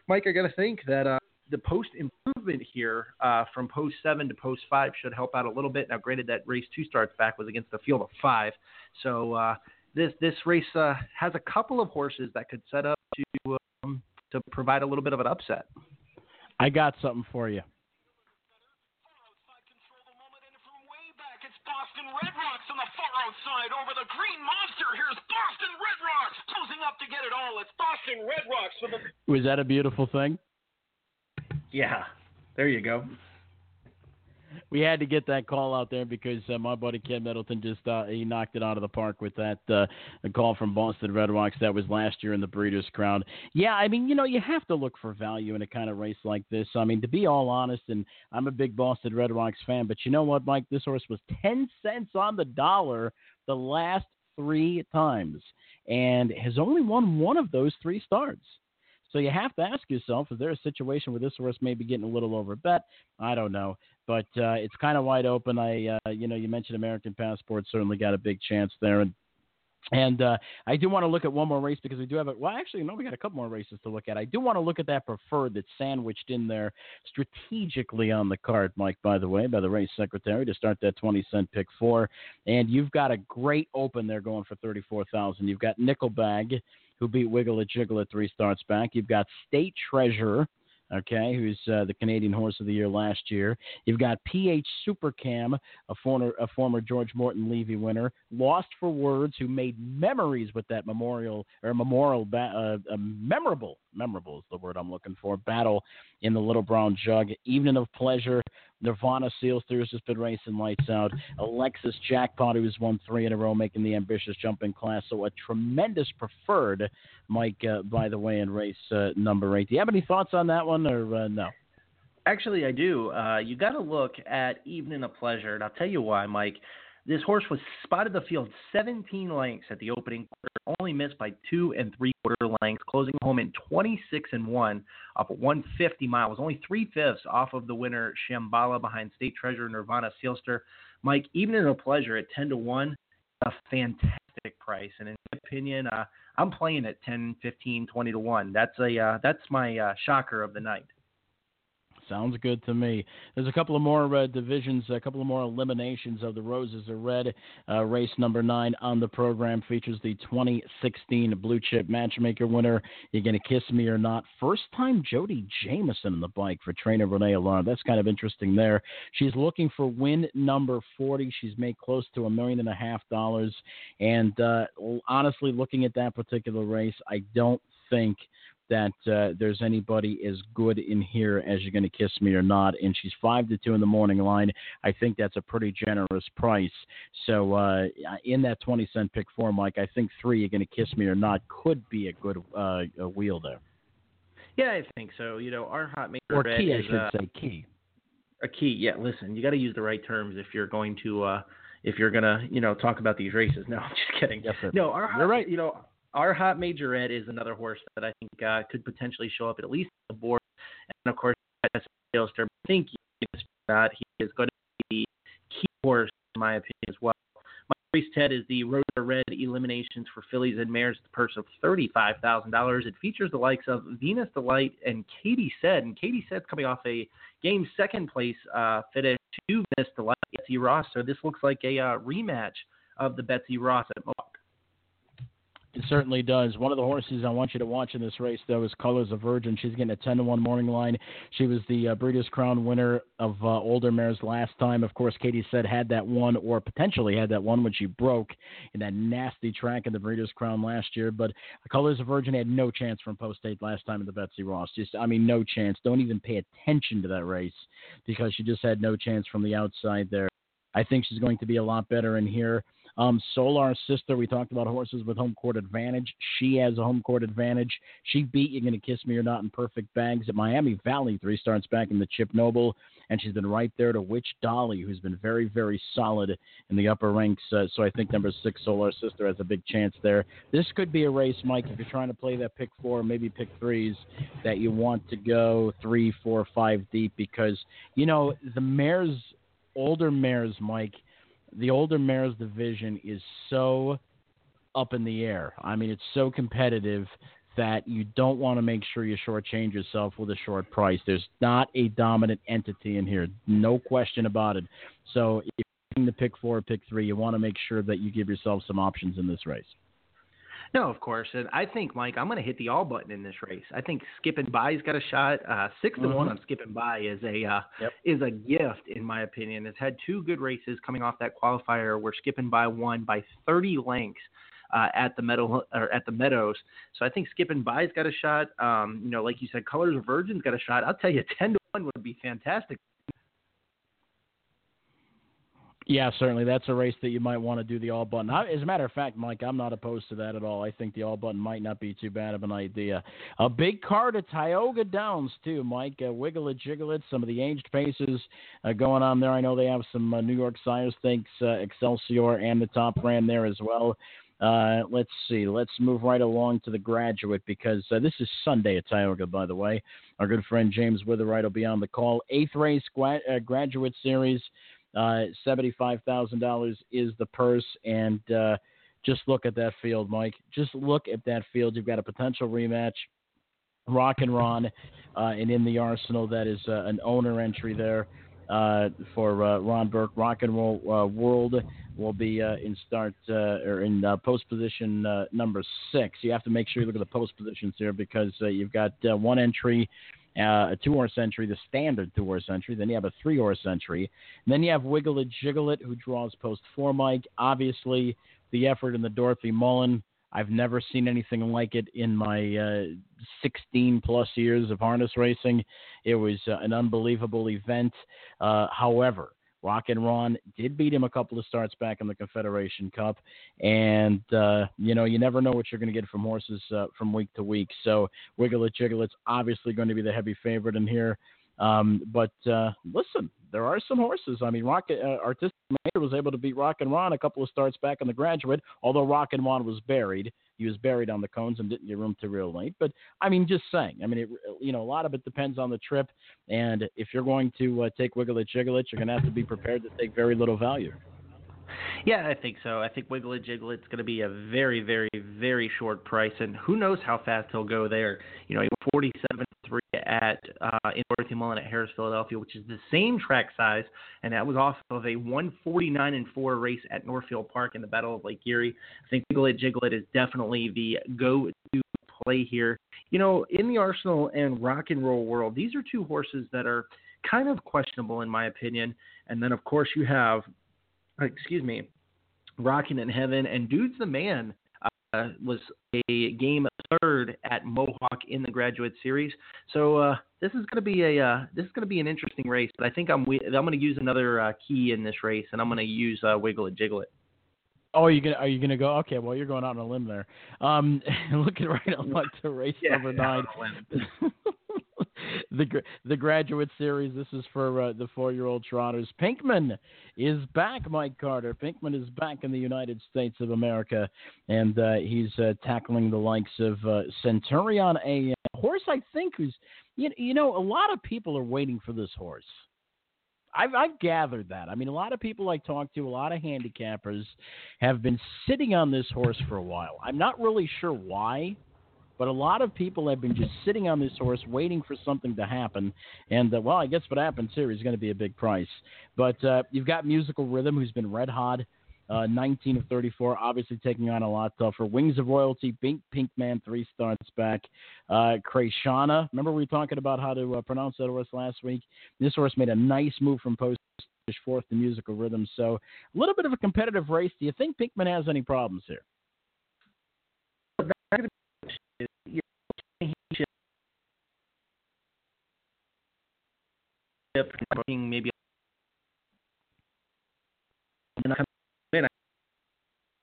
Mike, I got to think that uh, the post improvement here uh, from post seven to post five should help out a little bit. Now, granted, that race two starts back was against a field of five. So uh, this this race uh, has a couple of horses that could set up to um, to provide a little bit of an upset. I got something for you. Red Rocks on the far outside over the Green Monster. Here's Boston Red Rocks closing up to get it all. It's Boston Red Rocks. With a... Was that a beautiful thing? Yeah, there you go. We had to get that call out there because uh, my buddy Ken Middleton just uh, he knocked it out of the park with that uh, call from Boston Red Rocks that was last year in the Breeders' Crown. Yeah, I mean, you know, you have to look for value in a kind of race like this. I mean, to be all honest, and I'm a big Boston Red Rocks fan, but you know what, Mike? This horse was ten cents on the dollar the last three times and has only won one of those three starts. So you have to ask yourself, is there a situation where this horse may be getting a little over bet? I don't know. But uh, it's kind of wide open. I, uh, you know, you mentioned American Passport certainly got a big chance there. And and uh, I do want to look at one more race because we do have a – well, actually, no, we got a couple more races to look at. I do want to look at that preferred that's sandwiched in there strategically on the card, Mike, by the way, by the race secretary to start that twenty-cent pick four. And you've got a great open there going for thirty-four thousand dollars. You've got Nickelbag, who beat Wiggle It Jiggle It three starts back. You've got State Treasure, okay, who's uh, the Canadian Horse of the Year last year. You've got P H Supercam, a former, a former George Morton Levy winner, Lost for Words, who made memories with that memorial or memorial ba- uh, uh, memorable, memorable is the word I'm looking for, battle in the Little Brown Jug, Evening of Pleasure, Nirvana Seals Through has just been racing lights out. Alexis Jackpot, who's won three in a row, making the ambitious jump in class. So a tremendous preferred, Mike, uh, by the way, in race uh, number eight. Do you have any thoughts on that one or uh, no? Actually, I do. Uh, you got to look at Evening of Pleasure, and I'll tell you why, Mike. This horse was spotted the field seventeen lengths at the opening quarter, only missed by two and three-quarter lengths, closing home in twenty-six and one up at one fifty miles, only three-fifths off of the winner, Shambhala, behind State Treasure, Nirvana Sealster. Mike, even in a pleasure at ten to one, a fantastic price. And in my opinion, uh, I'm playing at ten, fifteen, twenty to one. That's, a, uh, that's my uh, shocker of the night. Sounds good to me. There's a couple of more uh, divisions, a couple of more eliminations of the Roses Are Red. Uh, race number nine on the program features the twenty sixteen Blue Chip Matchmaker winner. You're going to kiss me or not. First time Jody Jamison on the bike for trainer Renee Alarm. That's kind of interesting there. She's looking for win number forty. She's made close to a million and a half dollars. And uh, honestly, looking at that particular race, I don't think that uh, there's anybody as good in here as You're Going to Kiss Me or Not, and she's five to two in the morning line. I think that's a pretty generous price. So uh, in that twenty-cent pick four, Mike, I think three, You're Going to Kiss Me or Not, could be a good uh, a wheel there. Yeah, I think so. You know, our hot maker or key, is, I should uh, say key. A key, yeah. Listen, you got to use the right terms if you're going to uh, if you're gonna you know talk about these races. No, I'm just kidding. Yes, sir. No, our hot, you're right. You know. Our hot majorette is another horse that I think uh, could potentially show up at least on the board. And, of course, I think not. He is going to be the key horse, in my opinion, as well. My race ten is the Rose Are Red Eliminations for Fillies and Mares, the purse of thirty-five thousand dollars. It features the likes of Venus Delight and Katie Said. And Katie Said's coming off a game second-place uh, finish to Venus Delight and Betsy Ross. So this looks like a uh, rematch of the Betsy Ross at Mohawk. It certainly does. One of the horses I want you to watch in this race, though, is Colors of Virgin. She's getting a ten to one morning line. She was the uh, Breeders' Crown winner of uh, Older Mares last time. Of course, Katie said had that one, or potentially had that one when she broke in that nasty track in the Breeders' Crown last year. But Colors of Virgin had no chance from Post State last time in the Betsy Ross. Just, I mean, no chance. Don't even pay attention to that race because she just had no chance from the outside there. I think she's going to be a lot better in here. Um, Solar's sister, we talked about horses with home court advantage. She has a home court advantage. She beat You're Gonna Kiss Me or Not in Perfect Bags at Miami Valley, three starts back in the Chip Noble, and she's been right there to Witch Dolly, who's been very, very solid in the upper ranks. Uh, so I think number six, Solar's sister, has a big chance there. This could be a race, Mike, if you're trying to play that pick four, maybe pick threes, that you want to go three, four, five deep because, you know, the mares, older mares, Mike, the older mares division is so up in the air. I mean, it's so competitive that you don't want to make sure you shortchange yourself with a short price. There's not a dominant entity in here, no question about it. So if you're in the pick four or pick three, you want to make sure that you give yourself some options in this race. No, of course. And I think, Mike, I'm going to hit the all button in this race. I think Skipping By's got a shot. Uh, six to mm-hmm. one on Skipping By is a uh, yep. is a gift, in my opinion. It's had two good races coming off that qualifier where Skipping By won by thirty lengths uh, at the Meadow or at the Meadows. So I think Skipping By's got a shot. Um, you know, like you said, Colors of Virgin's got a shot. I'll tell you, ten to one would be fantastic. Yeah, certainly. That's a race that you might want to do the all button. As a matter of fact, Mike, I'm not opposed to that at all. I think the all button might not be too bad of an idea. A big card at Tioga Downs, too, Mike. Uh, Wiggle It Jiggle It, some of the aged paces uh, going on there. I know they have some uh, New York sires, thanks uh, Excelsior and the top brand there as well. Uh, let's see. Let's move right along to the Graduate because uh, this is Sunday at Tioga, by the way. Our good friend James Witherite will be on the call. Eighth race, gra- uh, Graduate Series. Uh, seventy-five thousand dollars is the purse, and uh, just look at that field, Mike. Just look at that field. You've got a potential rematch, Rockin' Ron, uh, and in the Arsenal, that is uh, an owner entry there uh, for uh, Ron Burke. Rock and Roll uh, World will be uh, in start uh, or in uh, post position uh, number six. You have to make sure you look at the post positions here because uh, you've got uh, one entry. Uh, a two-horse entry, the standard two-horse entry. Then you have a three-horse entry. And then you have Wiggle It Jiggle It, who draws post four, Mike. Obviously, the effort in the Dorothy Mullen. I've never seen anything like it in my sixteen-plus uh, years of harness racing. It was uh, an unbelievable event. Uh, however, Rockin' Ron did beat him a couple of starts back in the Confederation Cup. And, uh, you know, you never know what you're going to get from horses uh, from week to week. So Wiggle It Jiggle It's obviously going to be the heavy favorite in here. Um, but, uh, listen, there are some horses. I mean, Rocket uh, Artistic Mayor was able to beat Rockin' Ron a couple of starts back in the Graduate, although Rockin' Ron was buried. He was buried on the cones and didn't get room to reel late. But, I mean, just saying. I mean, it, you know, a lot of it depends on the trip. And if you're going to uh, take Wiggle It Jiggle It, you're going to have to be prepared to take very little value. Yeah, I think so. I think Wiggle It Jiggle It's going to be a very, very, very short price, and who knows how fast he'll go there. You know, he went forty-seven three at uh, in Dorothy Mullen at Harris, Philadelphia, which is the same track size, and that was off of a one forty-nine and four race at Northfield Park in the Battle of Lake Erie. I think Wiggle It Jiggle It is definitely the go-to play here. You know, in the Arsenal and Rock and Roll World, these are two horses that are kind of questionable in my opinion, and then of course you have excuse me, Rockin' in Heaven, and Dude's the Man uh, was a game third at Mohawk in the Graduate Series. So uh, this is going to be a uh, this is going to be an interesting race. But I think I'm I'm going to use another uh, key in this race, and I'm going to use uh, Wiggle It Jiggle It. Oh, are you gonna are you gonna go? Okay, well you're going out on a limb there. Um, looking right up like to race yeah, number nine. The the Graduate Series, this is for uh, the four-year-old trotters. Pinkman is back, Mike Carter. Pinkman is back in the United States of America, and uh, he's uh, tackling the likes of uh, Centurion, a horse I think who's, you, you know, a lot of people are waiting for this horse. I've, I've gathered that. I mean, a lot of people I talk to, a lot of handicappers have been sitting on this horse for a while. I'm not really sure why. But a lot of people have been just sitting on this horse waiting for something to happen. And, uh, well, I guess what happens here is going to be a big price. But uh, you've got Musical Rhythm, who's been red-hot. uh, nineteen of thirty-four, obviously taking on a lot tougher. Wings of Royalty, Pink, Pinkman, three starts back. Uh, Kreshana, remember we were talking about how to uh, pronounce that horse last week? This horse made a nice move from post fourth to Musical Rhythm. So a little bit of a competitive race. Do you think Pinkman has any problems here? Maybe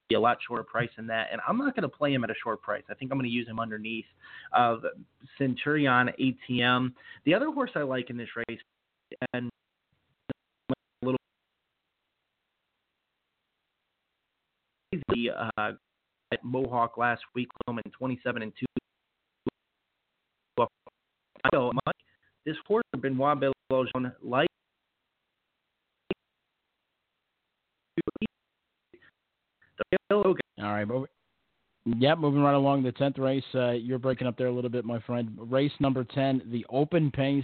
be a lot shorter price than that, and I'm not going to play him at a short price. I think I'm going to use him underneath of Centurion A T M. The other horse I like in this race, and a little the uh, at Mohawk last week, Loman twenty-seven and two. This horse, Benoit Bellogone, like all right, but yeah, moving right along the tenth race. Uh, you're breaking up there a little bit, my friend. Race number ten, the Open Pace,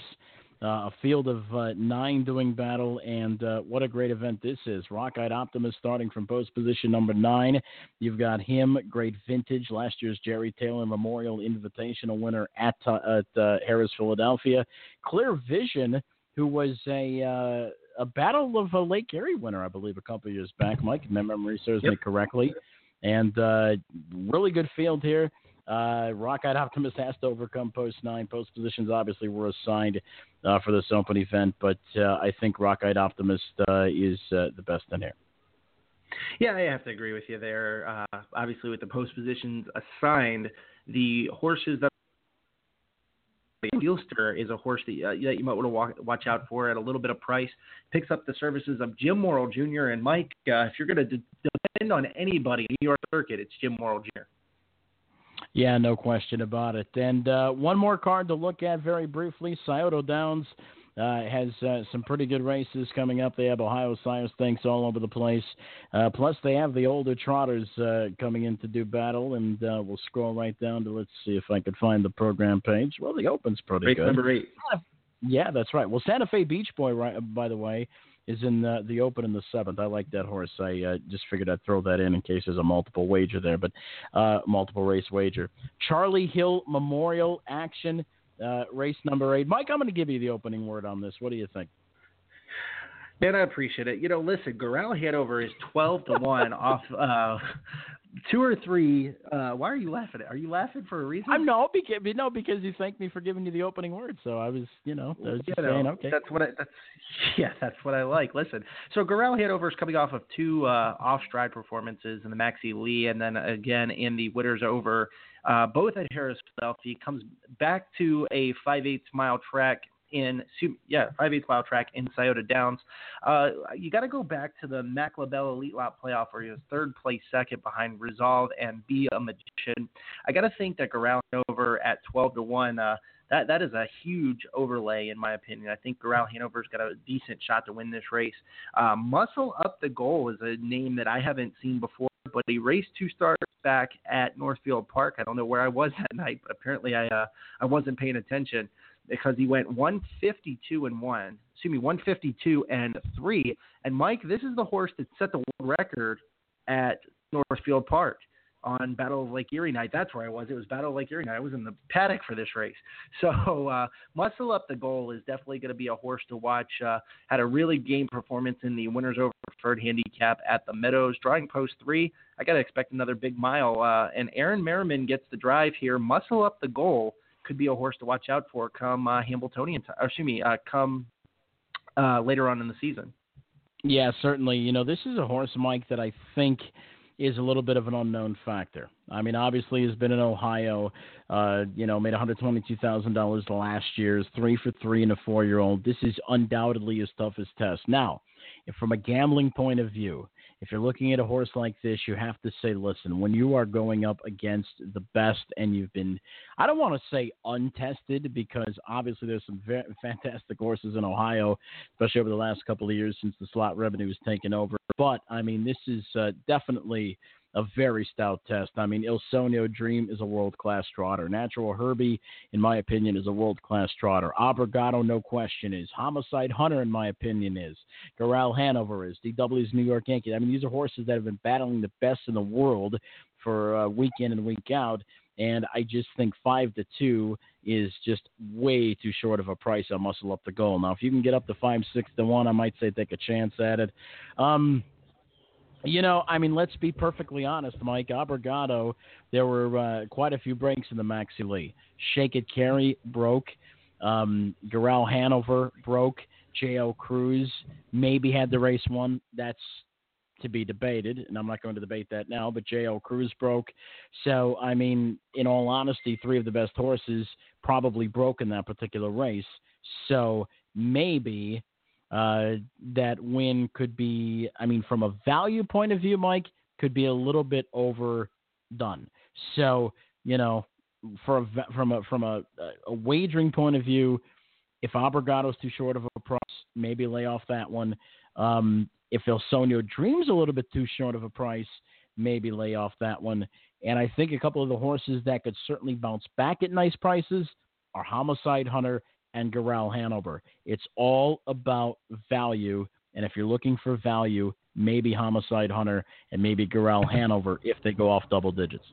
uh, a field of uh, nine doing battle, and uh, what a great event this is. Rock-Eyed Optimist starting from post position number nine. You've got him, Great Vintage, last year's Jerry Taylor Memorial Invitational winner at at uh, Harrah's, Philadelphia. Clear Vision, who was a uh, a Battle of uh, Lake Erie winner, I believe, a couple of years back, Mike, if my memory serves yep. me correctly. And uh, really good field here. Uh, Rock-Eyed Optimist has to overcome post nine. Post positions obviously were assigned uh, for this open event, but uh, I think Rock-Eyed Optimist uh, is uh, the best in here. Yeah, I have to agree with you there. Uh, obviously, with the post positions assigned, the horses that Steelster is a horse that, uh, that you might want to walk, watch out for at a little bit of price. Picks up the services of Jim Morrill Junior And Mike, uh, if you're going to de- depend on anybody in the New York circuit, it's Jim Morrill Junior Yeah, no question about it. And uh, one more card to look at very briefly. Scioto Downs uh, has uh, some pretty good races coming up. They have Ohio Sires Thanks all over the place. Uh, plus, they have the older trotters uh, coming in to do battle. And uh, we'll scroll right down to, let's see if I could find the program page. Well, the Open's pretty Race good. Number eight. Yeah, that's right. Well, Santa Fe Beach Boy, right, by the way, is in the, the Open in the seventh. I like that horse. I uh, just figured I'd throw that in in case there's a multiple wager there, but uh, multiple race wager. Charlie Hill Memorial Action, uh, race number eight. Mike, I'm going to give you the opening word on this. What do you think? Man, I appreciate it. You know, listen, Gural Hanover is twelve to one off uh, two or three. Uh, why are you laughing? Are you laughing for a reason? I'm no, because, no, because you thanked me for giving you the opening word. So I was, you know, I was just you know, saying, okay. That's what I, that's, yeah, that's what I like. Listen, so Gural Hanover is coming off of two uh, off-stride performances in the Maxie Lee and then again in the Witters Over, uh, both at Harrah's, Philadelphia. He comes back to a five-eighths mile track. In yeah, five-eighths mile track in Scioto Downs. Uh, you got to go back to the Mac LaBelle Elite Lot Playoff where he was third place, second behind Resolve and Be a Magician. I got to think that Gural Hanover at twelve to one. Uh, that that is a huge overlay in my opinion. I think Gural Hanover's got a decent shot to win this race. Uh, Muscle Up the Goal is a name that I haven't seen before, but he raced two starts back at Northfield Park. I don't know where I was that night, but apparently I uh, I wasn't paying attention. Because he went one fifty-two and one, excuse me, one fifty-two and three. And Mike, this is the horse that set the world record at Northfield Park on Battle of Lake Erie night. That's where I was. It was Battle of Lake Erie night. I was in the paddock for this race. So uh, Muscle Up the Goal is definitely going to be a horse to watch. Uh, had a really game performance in the Winners Over Preferred Handicap at the Meadows. Drawing post three. I got to expect another big mile. Uh, and Aaron Merriman gets the drive here. Muscle Up the Goal could be a horse to watch out for come uh, Hambletonian time, or excuse me, uh, come uh, later on in the season. Yeah, certainly. You know, this is a horse, Mike, that I think is a little bit of an unknown factor. I mean, obviously he's been in Ohio, uh, you know, made one hundred twenty-two thousand dollars last year, is three for three and a four-year-old. This is undoubtedly his toughest test. Now, if from a gambling point of view, if you're looking at a horse like this, you have to say, listen, when you are going up against the best and you've been, I don't want to say untested because obviously there's some very fantastic horses in Ohio, especially over the last couple of years since the slot revenue has taken over. But, I mean, this is uh, definitely a very stout test. I mean, Il Sogno Dream is a world-class trotter. Natural Herbie, in my opinion, is a world-class trotter. Obrigado, no question, is. Homicide Hunter, in my opinion, is. Doral Hanover is. D W's New York Yankee. I mean, these are horses that have been battling the best in the world for uh, week in and week out. And I just think five to two is just way too short of a price on Muscle Up the Goal. Now, if you can get up to five, six to one, I might say take a chance at it. Um, you know, I mean, let's be perfectly honest, Mike. Obrigado, there were uh, quite a few breaks in the Maxi Lee. Shake It Carry broke. Um, Doral Hanover broke. J O. Cruz maybe had the race one. That's to be debated, and I'm not going to debate that now, but J O. Cruz broke. So, I mean, in all honesty, three of the best horses probably broke in that particular race. So maybe uh, that win could be, I mean, from a value point of view, Mike, could be a little bit overdone. So, you know, for a, from a from a, a wagering point of view, if Obrigado's too short of a price, maybe lay off that one. Um, If Il Sogno Dream's a little bit too short of a price, maybe lay off that one. And I think a couple of the horses that could certainly bounce back at nice prices are Homicide Hunter and Doral Hanover. It's all about value. And if you're looking for value, maybe Homicide Hunter and maybe Doral Hanover if they go off double digits.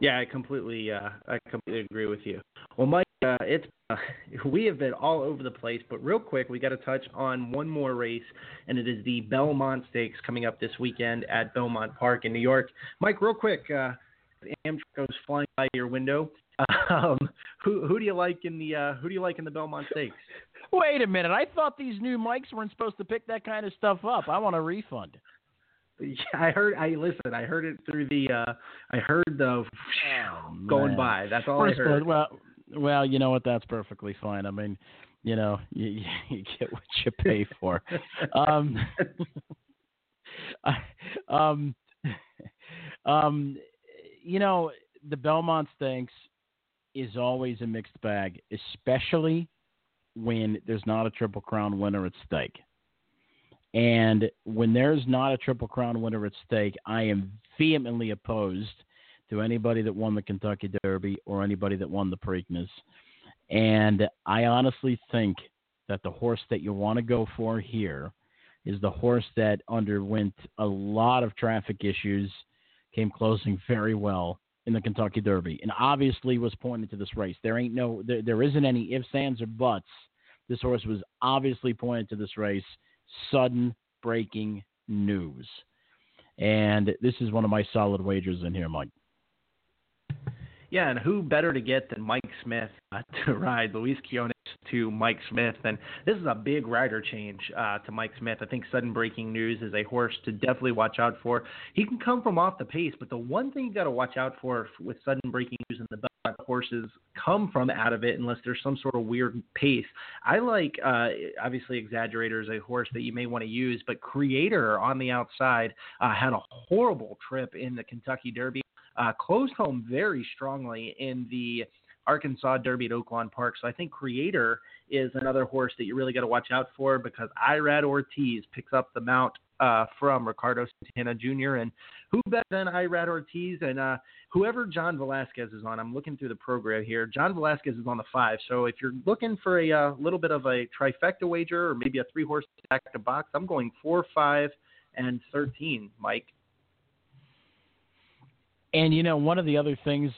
Yeah, I completely, uh, I completely agree with you. Well, Mike, uh, it's uh, we have been all over the place, but real quick, we got to touch on one more race, and it is the Belmont Stakes coming up this weekend at Belmont Park in New York. Mike, real quick, uh, Amtrak goes flying by your window. Um, who who do you like in the uh, who do you like in the Belmont Stakes? Wait a minute, I thought these new mics weren't supposed to pick that kind of stuff up. I want a refund. Yeah, I heard. I listen. I heard it through the. Uh, I heard the oh, going man. by. That's all First I heard. Part, well, well, you know what? That's perfectly fine. I mean, you know, you, you get what you pay for. um, um, um, you know, the Belmont Stakes is always a mixed bag, especially when there's not a Triple Crown winner at stake. And when there's not a Triple Crown winner at stake, I am vehemently opposed to anybody that won the Kentucky Derby or anybody that won the Preakness. And I honestly think that the horse that you want to go for here is the horse that underwent a lot of traffic issues, came closing very well in the Kentucky Derby, and obviously was pointed to this race. There ain't no, there, there isn't any ifs, ands, or buts. This horse was obviously pointed to this race. Sudden breaking news. And this is one of my solid wagers in here, Mike. Yeah, and who better to get than Mike Smith uh, to ride Luis Quiñones to Mike Smith? And this is a big rider change uh, to Mike Smith. I think Sudden Breaking News is a horse to definitely watch out for. He can come from off the pace, but the one thing you got to watch out for with Sudden Breaking News in the Belmont horses come from out of it unless there's some sort of weird pace. I like, uh, obviously, Exaggerator is a horse that you may want to use, but Creator on the outside uh, had a horrible trip in the Kentucky Derby. Uh, closed home very strongly in the Arkansas Derby at Oaklawn Park. So I think Creator is another horse that you really got to watch out for because Irad Ortiz picks up the mount uh, from Ricardo Santana Junior And who better than Irad Ortiz and uh, whoever John Velasquez is on? I'm looking through the program here. John Velasquez is on the five. So if you're looking for a uh, little bit of a trifecta wager or maybe a three-horse stack to box, I'm going four, five, and thirteen, Mike. And, you know, one of the other things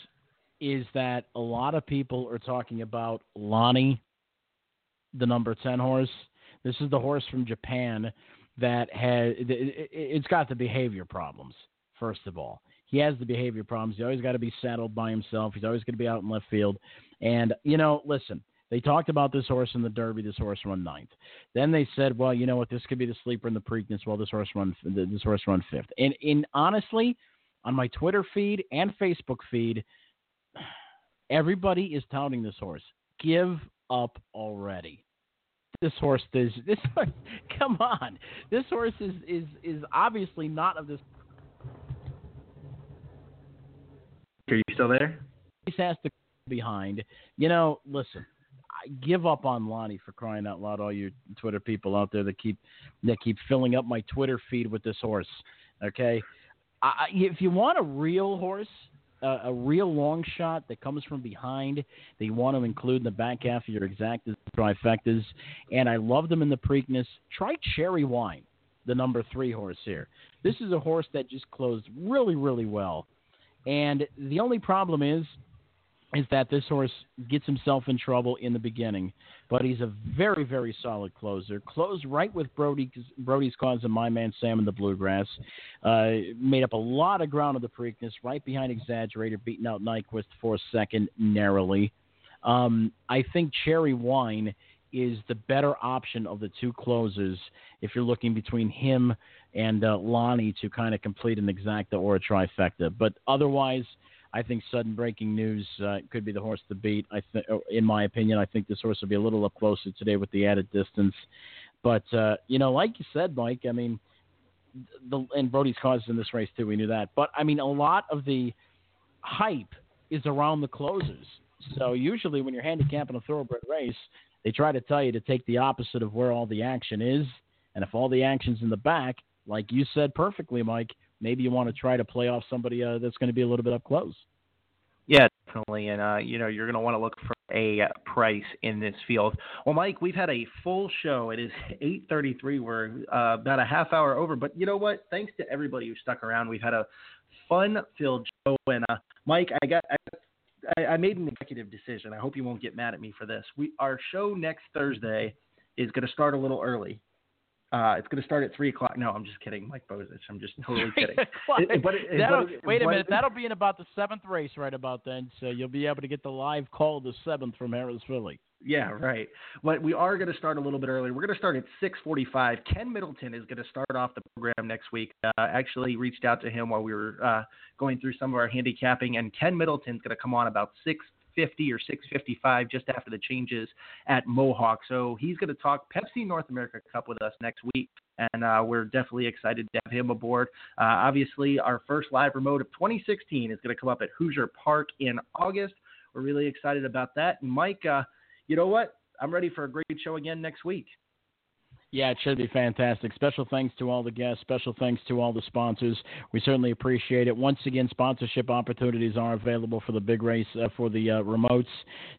is that a lot of people are talking about Lonnie, the number ten horse. This is the horse from Japan that has – it's got the behavior problems, first of all. He has the behavior problems. He's always got to be saddled by himself. He's always going to be out in left field. And, you know, listen, they talked about this horse in the Derby. This horse run ninth. Then they said, well, you know what, this could be the sleeper in the Preakness. Well, this horse run this horse run fifth. And, and honestly – on my Twitter feed and Facebook feed, everybody is touting this horse. Give up already. This horse is this horse, come on. This horse is, is, is obviously not of this. Are you still there? This has to be behind. You know, listen, I give up on Lonnie for crying out loud, all you Twitter people out there that keep that keep filling up my Twitter feed with this horse. Okay. I, if you want a real horse, uh, a real long shot that comes from behind, that you want to include in the back half of your exactas, trifectas, and I love them in the Preakness, try Cherry Wine, the number three horse here. This is a horse that just closed really, really well. And the only problem is, is that this horse gets himself in trouble in the beginning. But he's a very, very solid closer. Closed right with Brody, Brody's Cause and My Man Sam in the Bluegrass. Uh, made up a lot of ground in the Preakness, right behind Exaggerator, beating out Nyquist for second narrowly. Um, I think Cherry Wine is the better option of the two closers if you're looking between him and uh, Lonnie to kind of complete an exacta or a trifecta. But otherwise, I think Sudden Breaking News uh, could be the horse to beat. I th- in my opinion, I think this horse will be a little up closer today with the added distance. But, uh, you know, like you said, Mike, I mean, the, and Brody's Cause in this race too, we knew that. But, I mean, a lot of the hype is around the closers. So usually when you're handicapping a thoroughbred race, they try to tell you to take the opposite of where all the action is. And if all the action's in the back, like you said perfectly, Mike, maybe you want to try to play off somebody uh, that's going to be a little bit up close. Yeah, definitely. And, uh, you know, you're going to want to look for a price in this field. Well, Mike, we've had a full show. It is eight thirty-three. We're uh, about a half hour over. But you know what? Thanks to everybody who stuck around. We've had a fun-filled show. And, uh, Mike, I got I – I, I made an executive decision. I hope you won't get mad at me for this. We, our show next Thursday is going to start a little early. Uh, it's going to start at three o'clock. No, I'm just kidding. Mike Bozich. I'm just totally kidding. it, but it, it, wait a minute. It, That'll be in about the seventh race right about then, so you'll be able to get the live call the seventh from Harris Philly. Yeah, right. But we are going to start a little bit earlier. We're going to start at six forty-five. Ken Middleton is going to start off the program next week. Uh, actually reached out to him while we were uh, going through some of our handicapping, and Ken Middleton's going to come on about six fifty or six fifty-five, just after the changes at Mohawk. So he's going to talk Pepsi North America Cup with us next week, and uh, we're definitely excited to have him aboard. Uh, obviously, our first live remote of twenty sixteen is going to come up at Hoosier Park in August. We're really excited about that. And Mike, uh, you know what? I'm ready for a great show again next week. Yeah, it should be fantastic. Special thanks to all the guests. Special thanks to all the sponsors. We certainly appreciate it. Once again, sponsorship opportunities are available for the big race, uh, for the uh, remotes.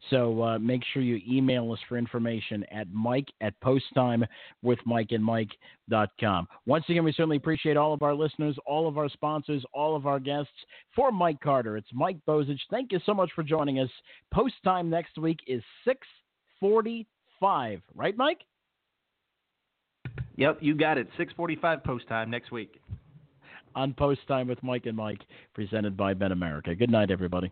So uh, make sure you email us for information at Mike at posttime with Mike and Mike dot com. Once again, we certainly appreciate all of our listeners, all of our sponsors, all of our guests. For Mike Carter, it's Mike Bozich. Thank you so much for joining us. Post time next week is six forty-five. Right, Mike? Yep, you got it. six forty-five post time next week. On Post Time with Mike and Mike, presented by BetAmerica. Good night, everybody.